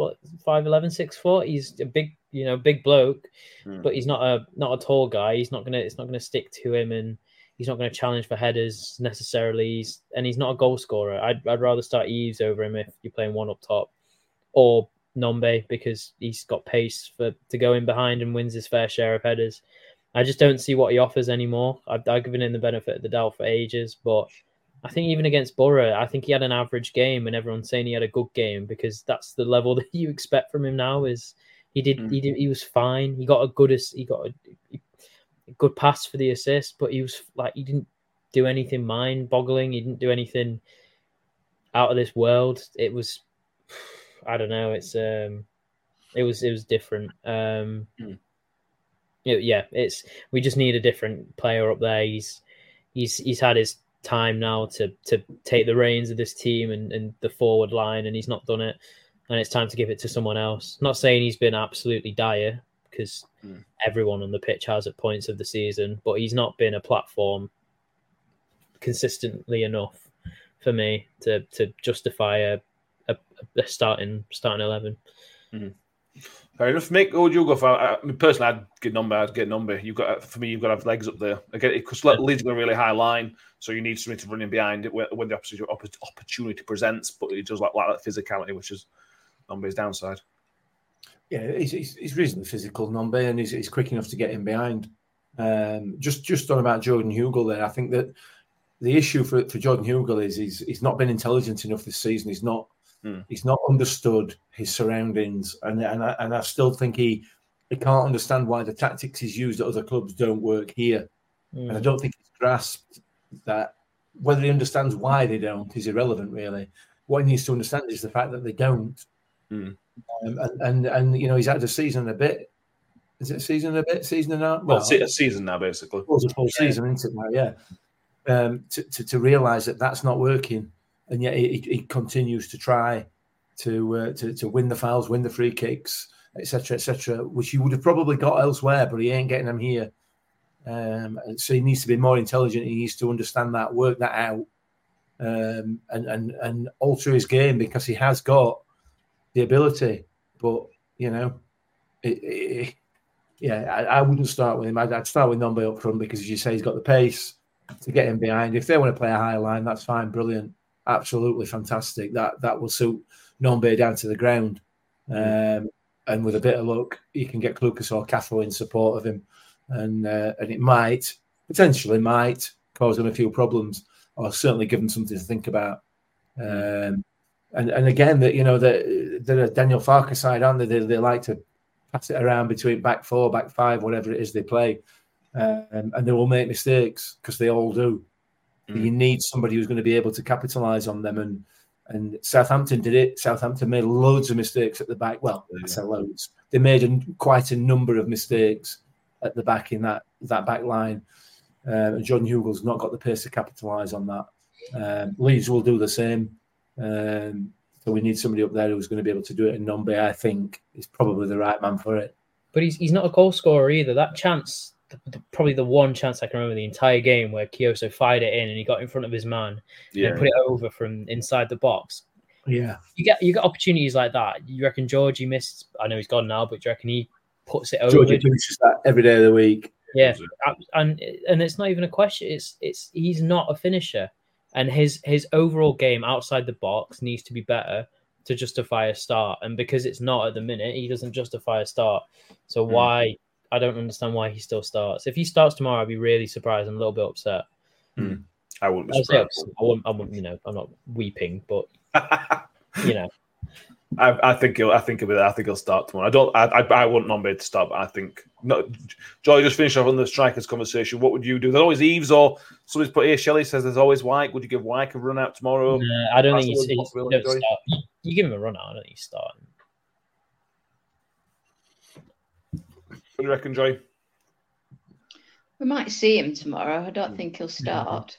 6'4". He's a big, big bloke, but he's not a tall guy. It's not gonna stick to him, and he's not gonna challenge for headers necessarily. He's not a goal scorer. I'd rather start Eves over him if you're playing one up top, or Nombe, because he's got pace to go in behind and wins his fair share of headers. I just don't see what he offers anymore. I've given him the benefit of the doubt for ages, but I think even against Borough, I think he had an average game, and everyone's saying he had a good game because that's the level that you expect from him now. He was fine. He got a good pass for the assist, but he was he didn't do anything mind-boggling. He didn't do anything out of this world. It was, I don't know. It's it was different. We just need a different player up there. He's had his time now to take the reins of this team and the forward line, and he's not done it, and it's time to give it to someone else. Not saying he's been absolutely dire, because everyone on the pitch has at points of the season, but he's not been a platform consistently enough for me to justify a starting 11. Fair enough, Mick. What would you go for? I mean, personally, I'd get number. You've got to have legs up there again, because Leeds got a really high line, so you need somebody to run in behind it when the opportunity presents. But it does lack that physicality, which is Number's downside. Yeah, he's reasonably physical, Nombé, and he's quick enough to get in behind. Just on about Jordan Hugill there, I think that the issue for Jordan Hugill is he's not been intelligent enough this season. He's not he's not understood his surroundings, and I still think he can't understand why the tactics he's used at other clubs don't work here. And I don't think he's grasped that. Whether he understands why they don't is irrelevant, really. What he needs to understand is the fact that they don't. And you know, he's had a season and a bit. Is it a season and a bit? Season and a half? Well, it's a season now, basically. It was a full season, isn't it? Now, to realise that that's not working, and yet he continues to try to win the fouls, win the free kicks, etc., etc., which he would have probably got elsewhere, but he ain't getting them here. So he needs to be more intelligent. He needs to understand that, work that out, and alter his game, because he has got the ability. But you know, I wouldn't start with him. I'd start with Nombé up front, because as you say, he's got the pace to get him behind. If they want to play a high line, that's fine, brilliant, absolutely fantastic. That will suit Nombé down to the ground, and with a bit of luck, you can get Klukas or Cathro in support of him. And it might cause them a few problems, or certainly give them something to think about. And again, that, you know, they're a Daniel Farke side, aren't they? They like to pass it around between back four, back five, whatever it is they play, and they will make mistakes, because they all do. You need somebody who's going to be able to capitalise on them, and Southampton did it. Southampton made loads of mistakes at the back. Well, I say loads. They made quite a number of mistakes at the back, in that back line, and Jordan Hugill's not got the pace to capitalise on that. Leeds will do the same, so we need somebody up there who's going to be able to do it, and Nombé, I think, is probably the right man for it. But he's not a goal scorer either. That chance, probably the one chance I can remember the entire game, where Kyoso fired it in and he got in front of his man and put it over from inside the box. Yeah, you get opportunities like that. You reckon Georgie missed? I know he's gone now, but do you reckon he puts it over? Georgie produces that every day of the week. Yeah, and it's not even a question. It's he's not a finisher, and his overall game outside the box needs to be better to justify a start. And because it's not at the minute, he doesn't justify a start. So why? I don't understand why he still starts. If he starts tomorrow, I'd be really surprised and a little bit upset. I wouldn't be surprised. I wouldn't. You know, I'm not weeping, but you know. I think he'll start tomorrow. I want Nombé to start, but I think no. Joy, just finish off on the strikers conversation. What would you do? There's always Eves, or somebody's put here. Shelley says there's always Wyke. Would you give Wyke a run out tomorrow? No, I don't think he's start. You give him a run out. I don't think he's starting. What do you reckon, Joy? We might see him tomorrow. I don't think he'll start.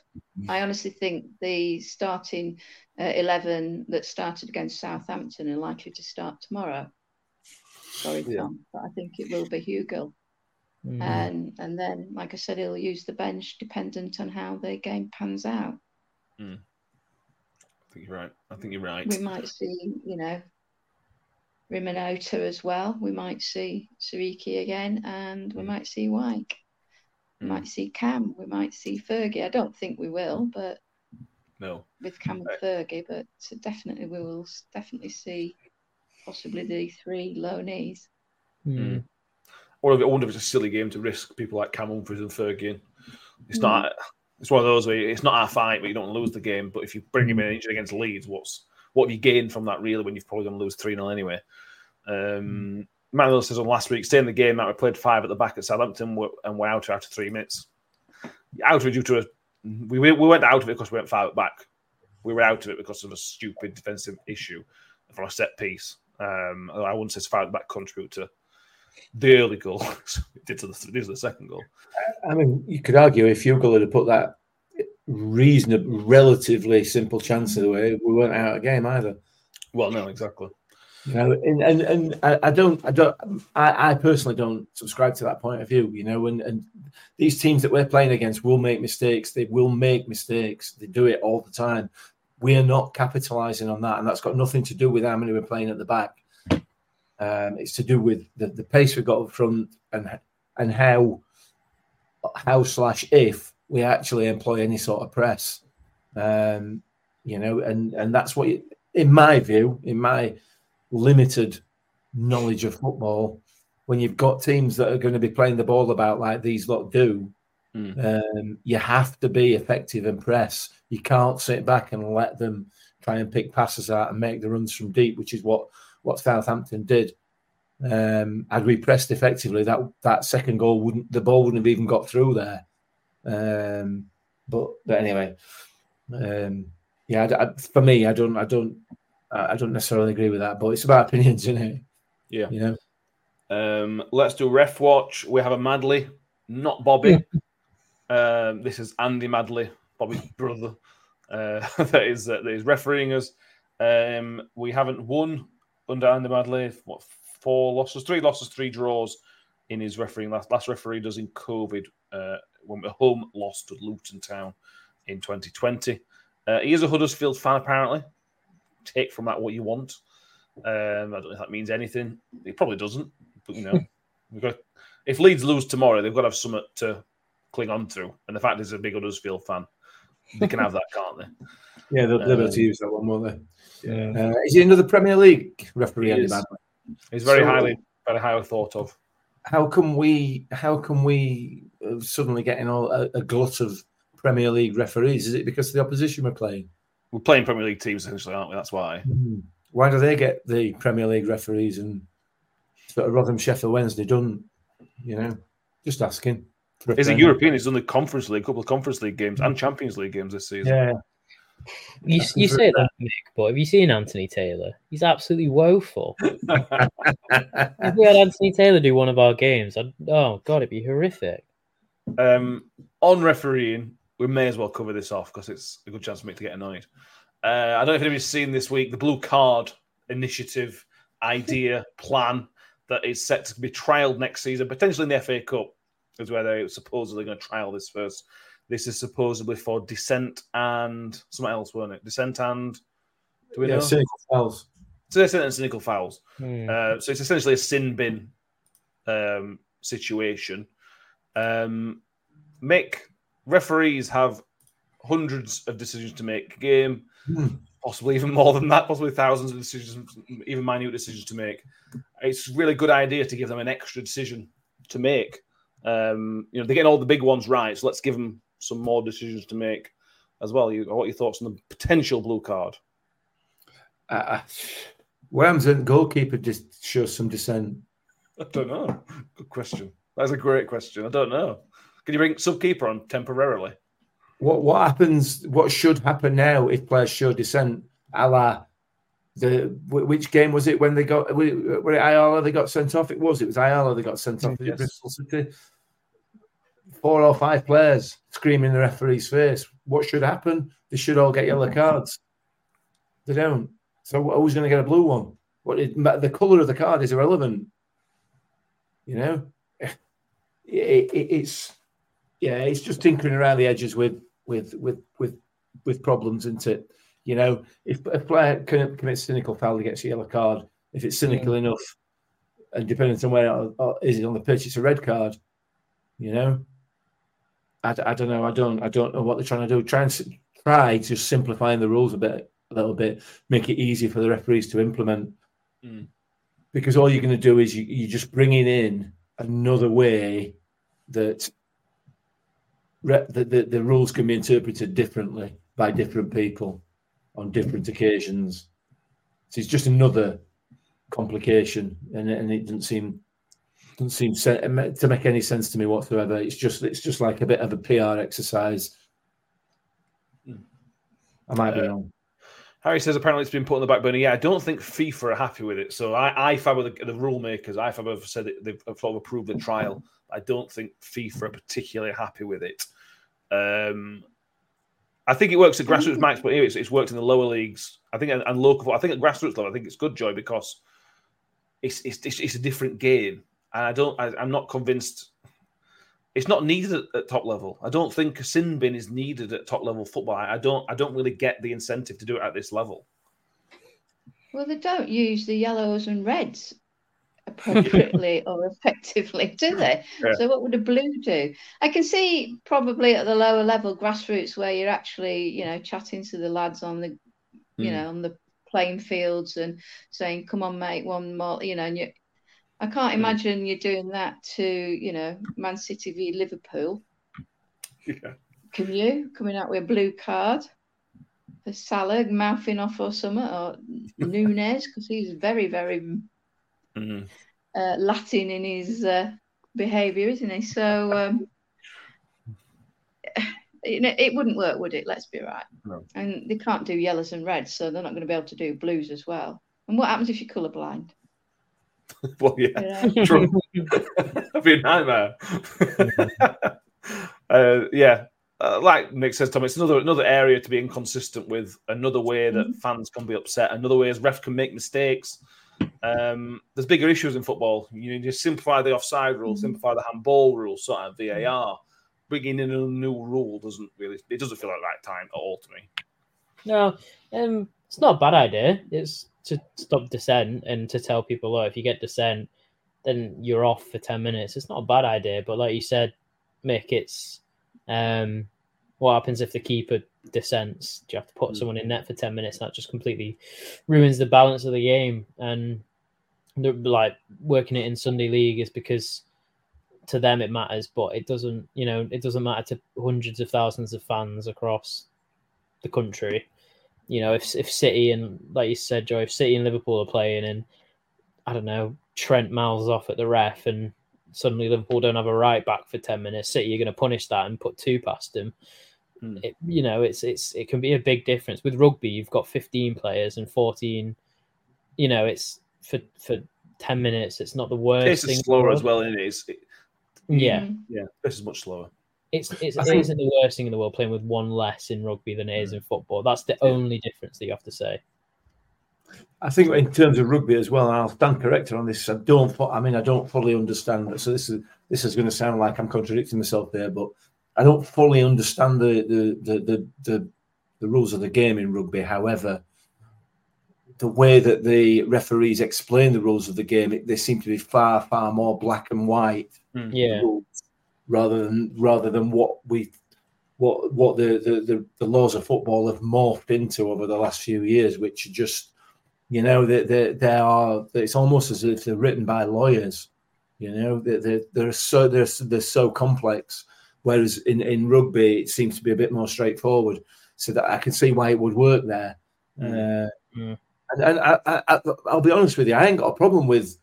I honestly think the starting 11 that started against Southampton are likely to start tomorrow. Sorry, Tom, but I think it will be Hugill. And then, like I said, he'll use the bench dependent on how the game pans out. I think you're right. We might see, you know, Rimanota as well. We might see Sariki again, and we might see Wyke. We might see Cam. We might see Fergie. I don't think we will, but no, with Cam and Fergie. But definitely, we will definitely see possibly the three loanees. Or I wonder if it's a silly game to risk people like Cam Humphries and Fergie in. It's not. It's one of those where it's not our fight, but you don't lose the game. But if you bring him in against Leeds, what do you gain from that really? When you're probably going to lose 3-0 anyway. Manuel says on last week, staying the game out, we played five at the back at Southampton and we're out after 3 minutes. We went out of it because we went five at back. We were out of it because of a stupid defensive issue from a set piece. I wouldn't say five at back contribute to the early goal. It did to the second goal. I mean, you could argue if Hugill had put that reasonable, relatively simple chance away, we weren't out of game either. Well, no, exactly. You know, and I personally don't subscribe to that point of view, you know, and these teams that we're playing against will make mistakes. They will make mistakes. They do it all the time. We are not capitalising on that, and that's got nothing to do with how many we're playing at the back. It's to do with the pace we've got up front, and how/if we actually employ any sort of press. And that's what, in my view, in my limited knowledge of football when you've got teams that are going to be playing the ball about like these lot do. You have to be effective and press. You can't sit back and let them try and pick passes out and make the runs from deep, which is what Southampton did. Had we pressed effectively, that second goal wouldn't have even got through there. But anyway, for me, I don't necessarily agree with that. But it's about opinions, isn't it? Yeah. You know. Let's do ref watch. We have a Madley, not Bobby. This is Andy Madley, Bobby's brother, that is refereeing us. We haven't won under Andy Madley. What, 3 losses, 3 draws in his refereeing. Last referee does in COVID when Hull lost to Luton Town in 2020. He is a Huddersfield fan, apparently. Take from that what you want. I don't know if that means anything. It probably doesn't, but you know, if Leeds lose tomorrow, they've got to have something to cling on to. And the fact is, a big Huddersfield fan, they can have that, can't they? Yeah, they'll be able to use that one, won't they? Yeah. Is he another Premier League referee? Andy Madley? He's very highly thought of. How can we suddenly get in a glut of Premier League referees? Is it because the opposition were playing? We're playing Premier League teams essentially, aren't we? That's why. Mm. Why do they get the Premier League referees and sort of Rotherham Sheffield Wednesday don't? You know, just asking. He's a European. He's done the Conference League, a couple of Conference League games and Champions League games this season. Yeah. You say that, Nick, but have you seen Anthony Taylor? He's absolutely woeful. If we had Anthony Taylor do one of our games, it'd be horrific. On refereeing, we may as well cover this off because it's a good chance for me to get annoyed. I don't know if anybody's seen this week the blue card initiative, idea, plan that is set to be trialled next season, potentially in the FA Cup, is where they're supposedly going to trial this first. This is supposedly for dissent and something else, weren't it? Dissent and... do we know? Cynical fouls. Dissent and cynical fouls. Mm. So it's essentially a sin bin situation. Mick, referees have hundreds of decisions to make a game, possibly even more than that, possibly thousands of decisions, even minute decisions to make. It's a really good idea to give them an extra decision to make. You know, they're getting all the big ones right, so let's give them some more decisions to make as well. What are your thoughts on the potential blue card? Wham's goalkeeper just shows some dissent. I don't know. Good question. That's a great question. I don't know. Can you bring sub-keeper on temporarily? What happens? What should happen now if players show dissent? A la which game was it when they got? Were it Ayala they got sent off? It was Ayala they got sent off. Yes. Bristol City. 4 or 5 players screaming in the referee's face. What should happen? They should all get yellow cards. They don't. So who's going to get a blue one? The colour of the card is irrelevant. You know, it's just tinkering around the edges with problems, isn't it? You know, if a player commits cynical foul, he gets a yellow card. If it's cynical enough, and depending on where it is on the pitch, it's a red card. You know, I don't know. I don't know what they're trying to do. Try to simplifying the rules a little bit, make it easy for the referees to implement. Mm. Because all you're going to do is you're just bringing in another way that the rules can be interpreted differently by different people on different occasions. So it's just another complication, and it doesn't seem to make any sense to me whatsoever. It's just like a bit of a PR exercise. I might be wrong. Harry says apparently it's been put on the back burner. Yeah, I don't think FIFA are happy with it. So IFAB, the rule makers, IFAB have said that they've sort of approved the trial. I don't think FIFA are particularly happy with it. I think it works at grassroots, Max, but here it's worked in the lower leagues. I think and local. I think at grassroots level, I think it's good, Joy, because it's a different game, and I'm not convinced it's not needed at top level. I don't think a sin bin is needed at top level football. I don't really get the incentive to do it at this level. Well, they don't use the yellows and reds appropriately or effectively, do they? Yeah. So what would a blue do? I can see probably at the lower level grassroots where you're actually, you know, chatting to the lads on the, you know, on the playing fields and saying, come on, mate, one more, you know, and you, I can't imagine you doing that to, you know, Man City v Liverpool. Yeah. Can you? Coming out with a blue card for Salah, mouthing off or something, or Nunes, because he's very, very Latin in his behaviour, isn't he? So, you know, it wouldn't work, would it? Let's be right. No. And they can't do yellows and reds, so they're not going to be able to do blues as well. And what happens if you're colourblind? Well, yeah, true. That'd be a nightmare. Like Nick says, Tom, it's another area to be inconsistent with. Another way that fans can be upset. Another way is refs can make mistakes. There's bigger issues in football. You need to simplify the offside rule, simplify the handball rule, sort of VAR. Bringing in a new rule doesn't feel like that time at all to me. No, it's not a bad idea. It's to stop dissent and to tell people, look, if you get dissent, then you're off for 10 minutes. It's not a bad idea, but like you said, Mick, it's what happens if the keeper dissents? Do you have to put someone in net for 10 minutes? That just completely ruins the balance of the game. And like working it in Sunday League is because to them it matters, but it doesn't, you know, it doesn't matter to hundreds of thousands of fans across the country. You know, if City and, like you said, Joe, if City and Liverpool are playing and, I don't know, Trent mouths off at the ref and suddenly Liverpool don't have a right back for 10 minutes, City are going to punish that and put two past them. It, you know, it can be a big difference. With rugby, you've got 15 players and 14, you know, it's for 10 minutes. It's not the worst thing. It's slower as well, isn't it? Yeah. This is much slower. It isn't the worst thing in the world playing with one less in rugby than it is in football. That's the only difference that you have to say. I think in terms of rugby as well, and I'll stand corrected on this. I don't fully understand. So this is going to sound like I'm contradicting myself there, but I don't fully understand the rules of the game in rugby. However, the way that the referees explain the rules of the game, they seem to be far, far more black and white. Yeah. Rather than what the laws of football have morphed into over the last few years, which just, you know, it's almost as if they're written by lawyers. You know, they're so complex. Whereas in rugby, it seems to be a bit more straightforward. So that I can see why it would work there. And I'll be honest with you, I ain't got a problem with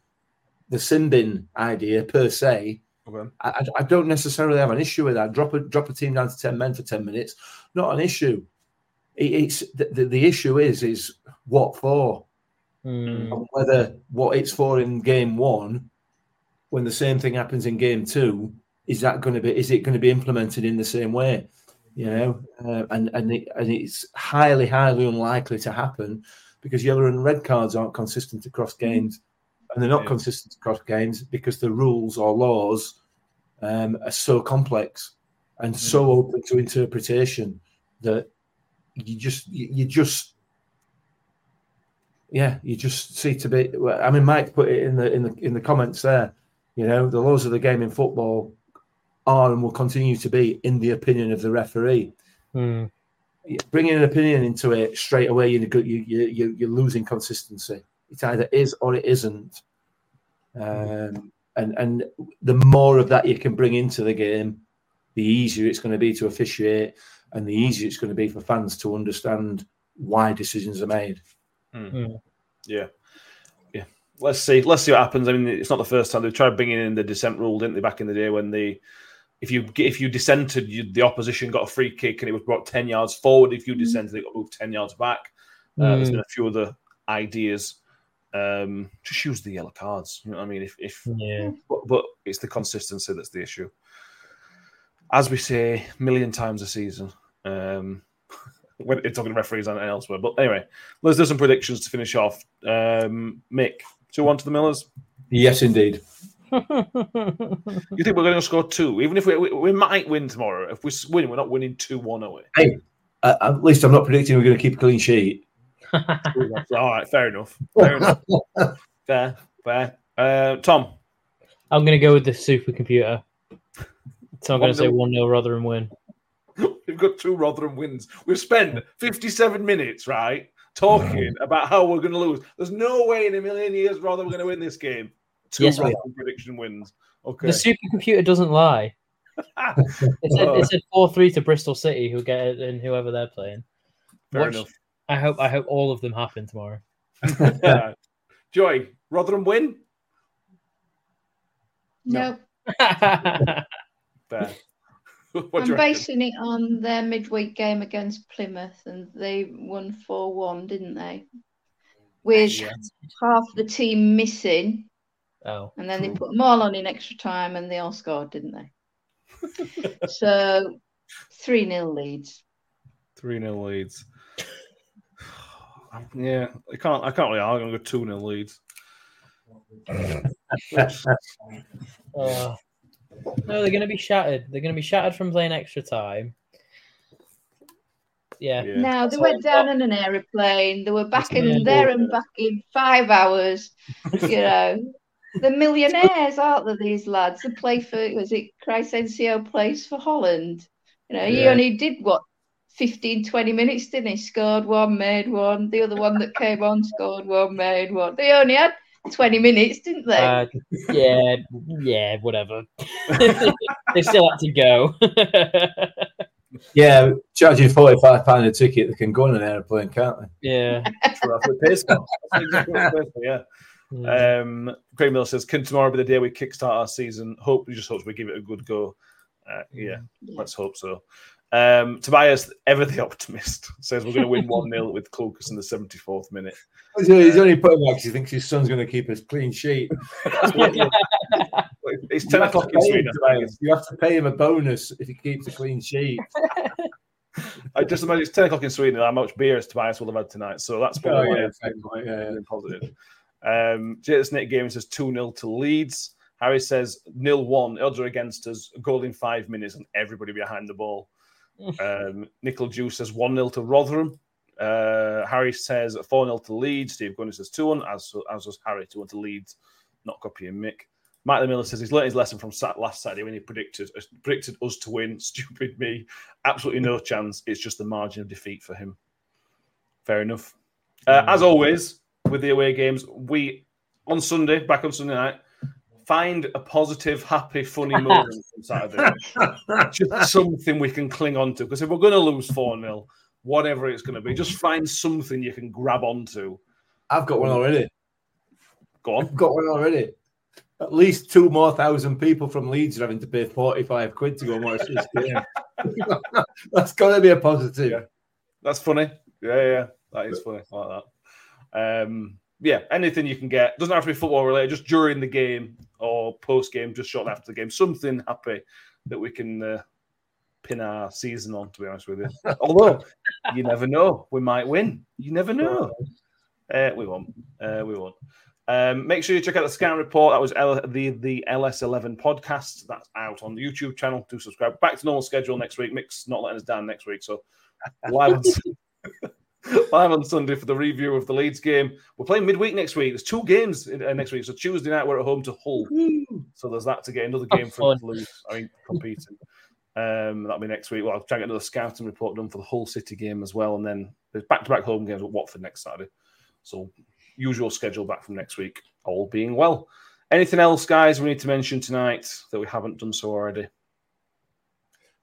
the sin bin idea per se. Okay. I don't necessarily have an issue with that. Drop a team down to 10 men for 10 minutes. Not an issue. It's the issue is what for? And whether what it's for in game one, when the same thing happens in game two, is it going to be implemented in the same way? You know, and it's highly, highly unlikely to happen because yellow and red cards aren't consistent across games. And they're not consistent across games because the rules or laws are so complex and so open to interpretation that you just see to be. I mean, Mike put it in the comments there. You know, the laws of the game in football are and will continue to be in the opinion of the referee. Bringing an opinion into it straight away, you're losing consistency. It either is or it isn't, and the more of that you can bring into the game, the easier it's going to be to officiate, and the easier it's going to be for fans to understand why decisions are made. Yeah. Let's see what happens. I mean, it's not the first time they've tried bringing in the dissent rule, didn't they? Back in the day when if you dissented, the opposition got a free kick and it was brought 10 yards forward. If you dissented, they got moved 10 yards back. There's been a few other ideas. Just use the yellow cards. You know what I mean? But it's the consistency that's the issue. As we say a million times a season, when you're talking to referees and elsewhere. But anyway, let's do some predictions to finish off. Mick, 2-1 to the Millers? Yes, indeed. You think we're going to score 2? Even if we might win tomorrow. If we win, we're not winning 2-1 away. Hey, at least I'm not predicting we're going to keep a clean sheet. All right, fair enough. Fair. Tom? I'm going to go with the supercomputer. So I'm going to say 1-0 Rotherham win. We've got 2 Rotherham wins. We've spent 57 minutes, right, talking about how we're going to lose. There's no way in a million years, Rotherham, we're going to win this game. Two prediction wins. Okay. The supercomputer doesn't lie. It's a 4-3 to Bristol City, who get it in whoever they're playing. Fair enough. I hope all of them happen tomorrow. Joy, Rotherham win? No. Fair. I'm basing it on their midweek game against Plymouth, and they won 4-1, didn't they? With half the team missing. Oh. And then they put them all on in extra time, and they all scored, didn't they? So 3-0 leads. 3-0 leads. Yeah, I can't really argue. I'm going to go 2-0 leads. No, they're going to be shattered. They're going to be shattered from playing extra time. Yeah. No, they went down in an aeroplane. They were back in there and back in 5 hours. You know, they're millionaires, aren't they? These lads. They play Crescencio plays for Holland. You know, he only did 15-20 minutes, didn't he? Scored one, made one. The other one that came on scored one, made one. They only had 20 minutes, didn't they? Whatever. They still had to go. Yeah, charging £45 a ticket, they can go on an aeroplane, can't they? Yeah. Craig Miller says, can tomorrow be the day we kickstart our season? We just hope we give it a good go. Let's hope so. Tobias, ever the optimist, says we're going to win 1-0 with Clucas in the 74th minute. He's only putting that because he thinks his son's going to keep us clean sheet. It's 10 o'clock in Sweden. You have to pay him a bonus if he keeps a clean sheet. I just imagine it's 10 o'clock in Sweden. How much beer Tobias will have had tonight? So that's probably positive. Jay Snake Gaming says 2-0 to Leeds. Harry says 0-1. Odds are against us. A goal in 5 minutes and everybody behind the ball. Nickel Juice says 1-0 to Rotherham. Harry says 4-0 to Leeds. Steve Gunning says 2-1, as was Harry, 2-1 to Leeds. Not copying Mick. Mike the Miller says he's learned his lesson from last Saturday when he predicted us to win. Stupid me. Absolutely no chance. It's just the margin of defeat for him. Fair enough. As always, with the away games, back on Sunday night, find a positive, happy, funny moment from Saturday. Just something we can cling on to. Because if we're going to lose 4-0, whatever it's going to be, just find something you can grab onto. I've got one already. Go on. I've got one already. At least 2,000 more people from Leeds are having to pay £45 to go and watch this game. That's got to be a positive. Yeah. That's funny. Yeah. That is funny. I like that. Anything you can get. Doesn't have to be football related, just during the game or post-game, just shortly after the game. Something happy that we can pin our season on, to be honest with you. Although, you never know. We might win. You never know. We won't. Make sure you check out the Scan Report. That was the LS11 podcast. That's out on the YouTube channel. Do subscribe. Back to normal schedule next week. Mick's not letting us down next week, so live on Sunday for the review of the Leeds game. We're playing midweek next week. There's 2 games next week. So Tuesday night, we're at home to Hull. So there's that to get another game for Leeds. I mean, competing. That'll be next week. Well, I'll try and get another scouting report done for the Hull City game as well. And then there's back-to-back home games with Watford next Saturday. So usual schedule back from next week, all being well. Anything else, guys, we need to mention tonight that we haven't done so already?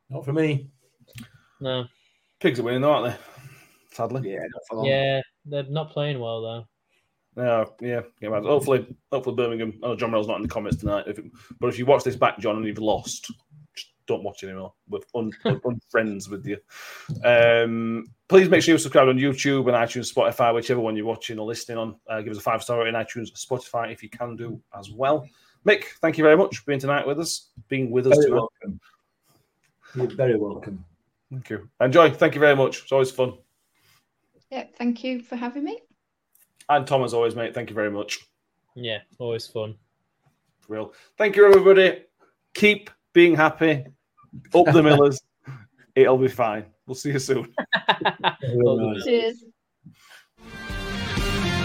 Not for me. No. Pigs are winning, though, aren't they? Sadly. Yeah, not for long. Yeah, they're not playing well, though. Yeah. Hopefully Birmingham. Oh, John Merrill's not in the comments tonight. But if you watch this back, John, and you've lost, just don't watch anymore. We're unfriends with you. Please make sure you subscribe on YouTube and iTunes, Spotify, whichever one you're watching or listening on. Give us a 5-star rating on iTunes, Spotify, if you can do as well. Mick, thank you very much for being with us very tonight. Welcome. You're very welcome. Thank you. And Joy, thank you very much. It's always fun. Yeah, thank you for having me. And Tom, as always, mate, thank you very much. Yeah, always fun. For real. Thank you, everybody. Keep being happy. Up the Millers. It'll be fine. We'll see you soon. Cheers.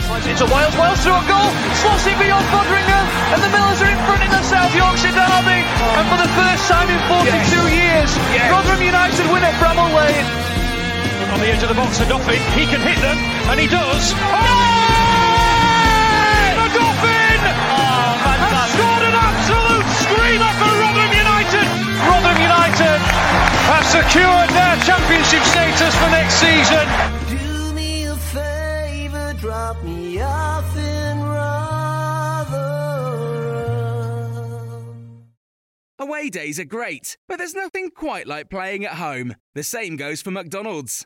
Slides into Wales through a goal. Slots it beyond Fodringham. And the Millers are in front in the South Yorkshire derby. And for the first time in 42 years, Rotherham United win at Bramall Lane. on the edge of the box for Duffy. He can hit them, and he does. Oh! No! The Dolphin! Oh, man, has scored an absolute screamer for Rotherham United. Rotherham United have secured their championship status for next season. Do me a favour, drop me off in Rotherham. Away days are great, but there's nothing quite like playing at home. The same goes for McDonald's.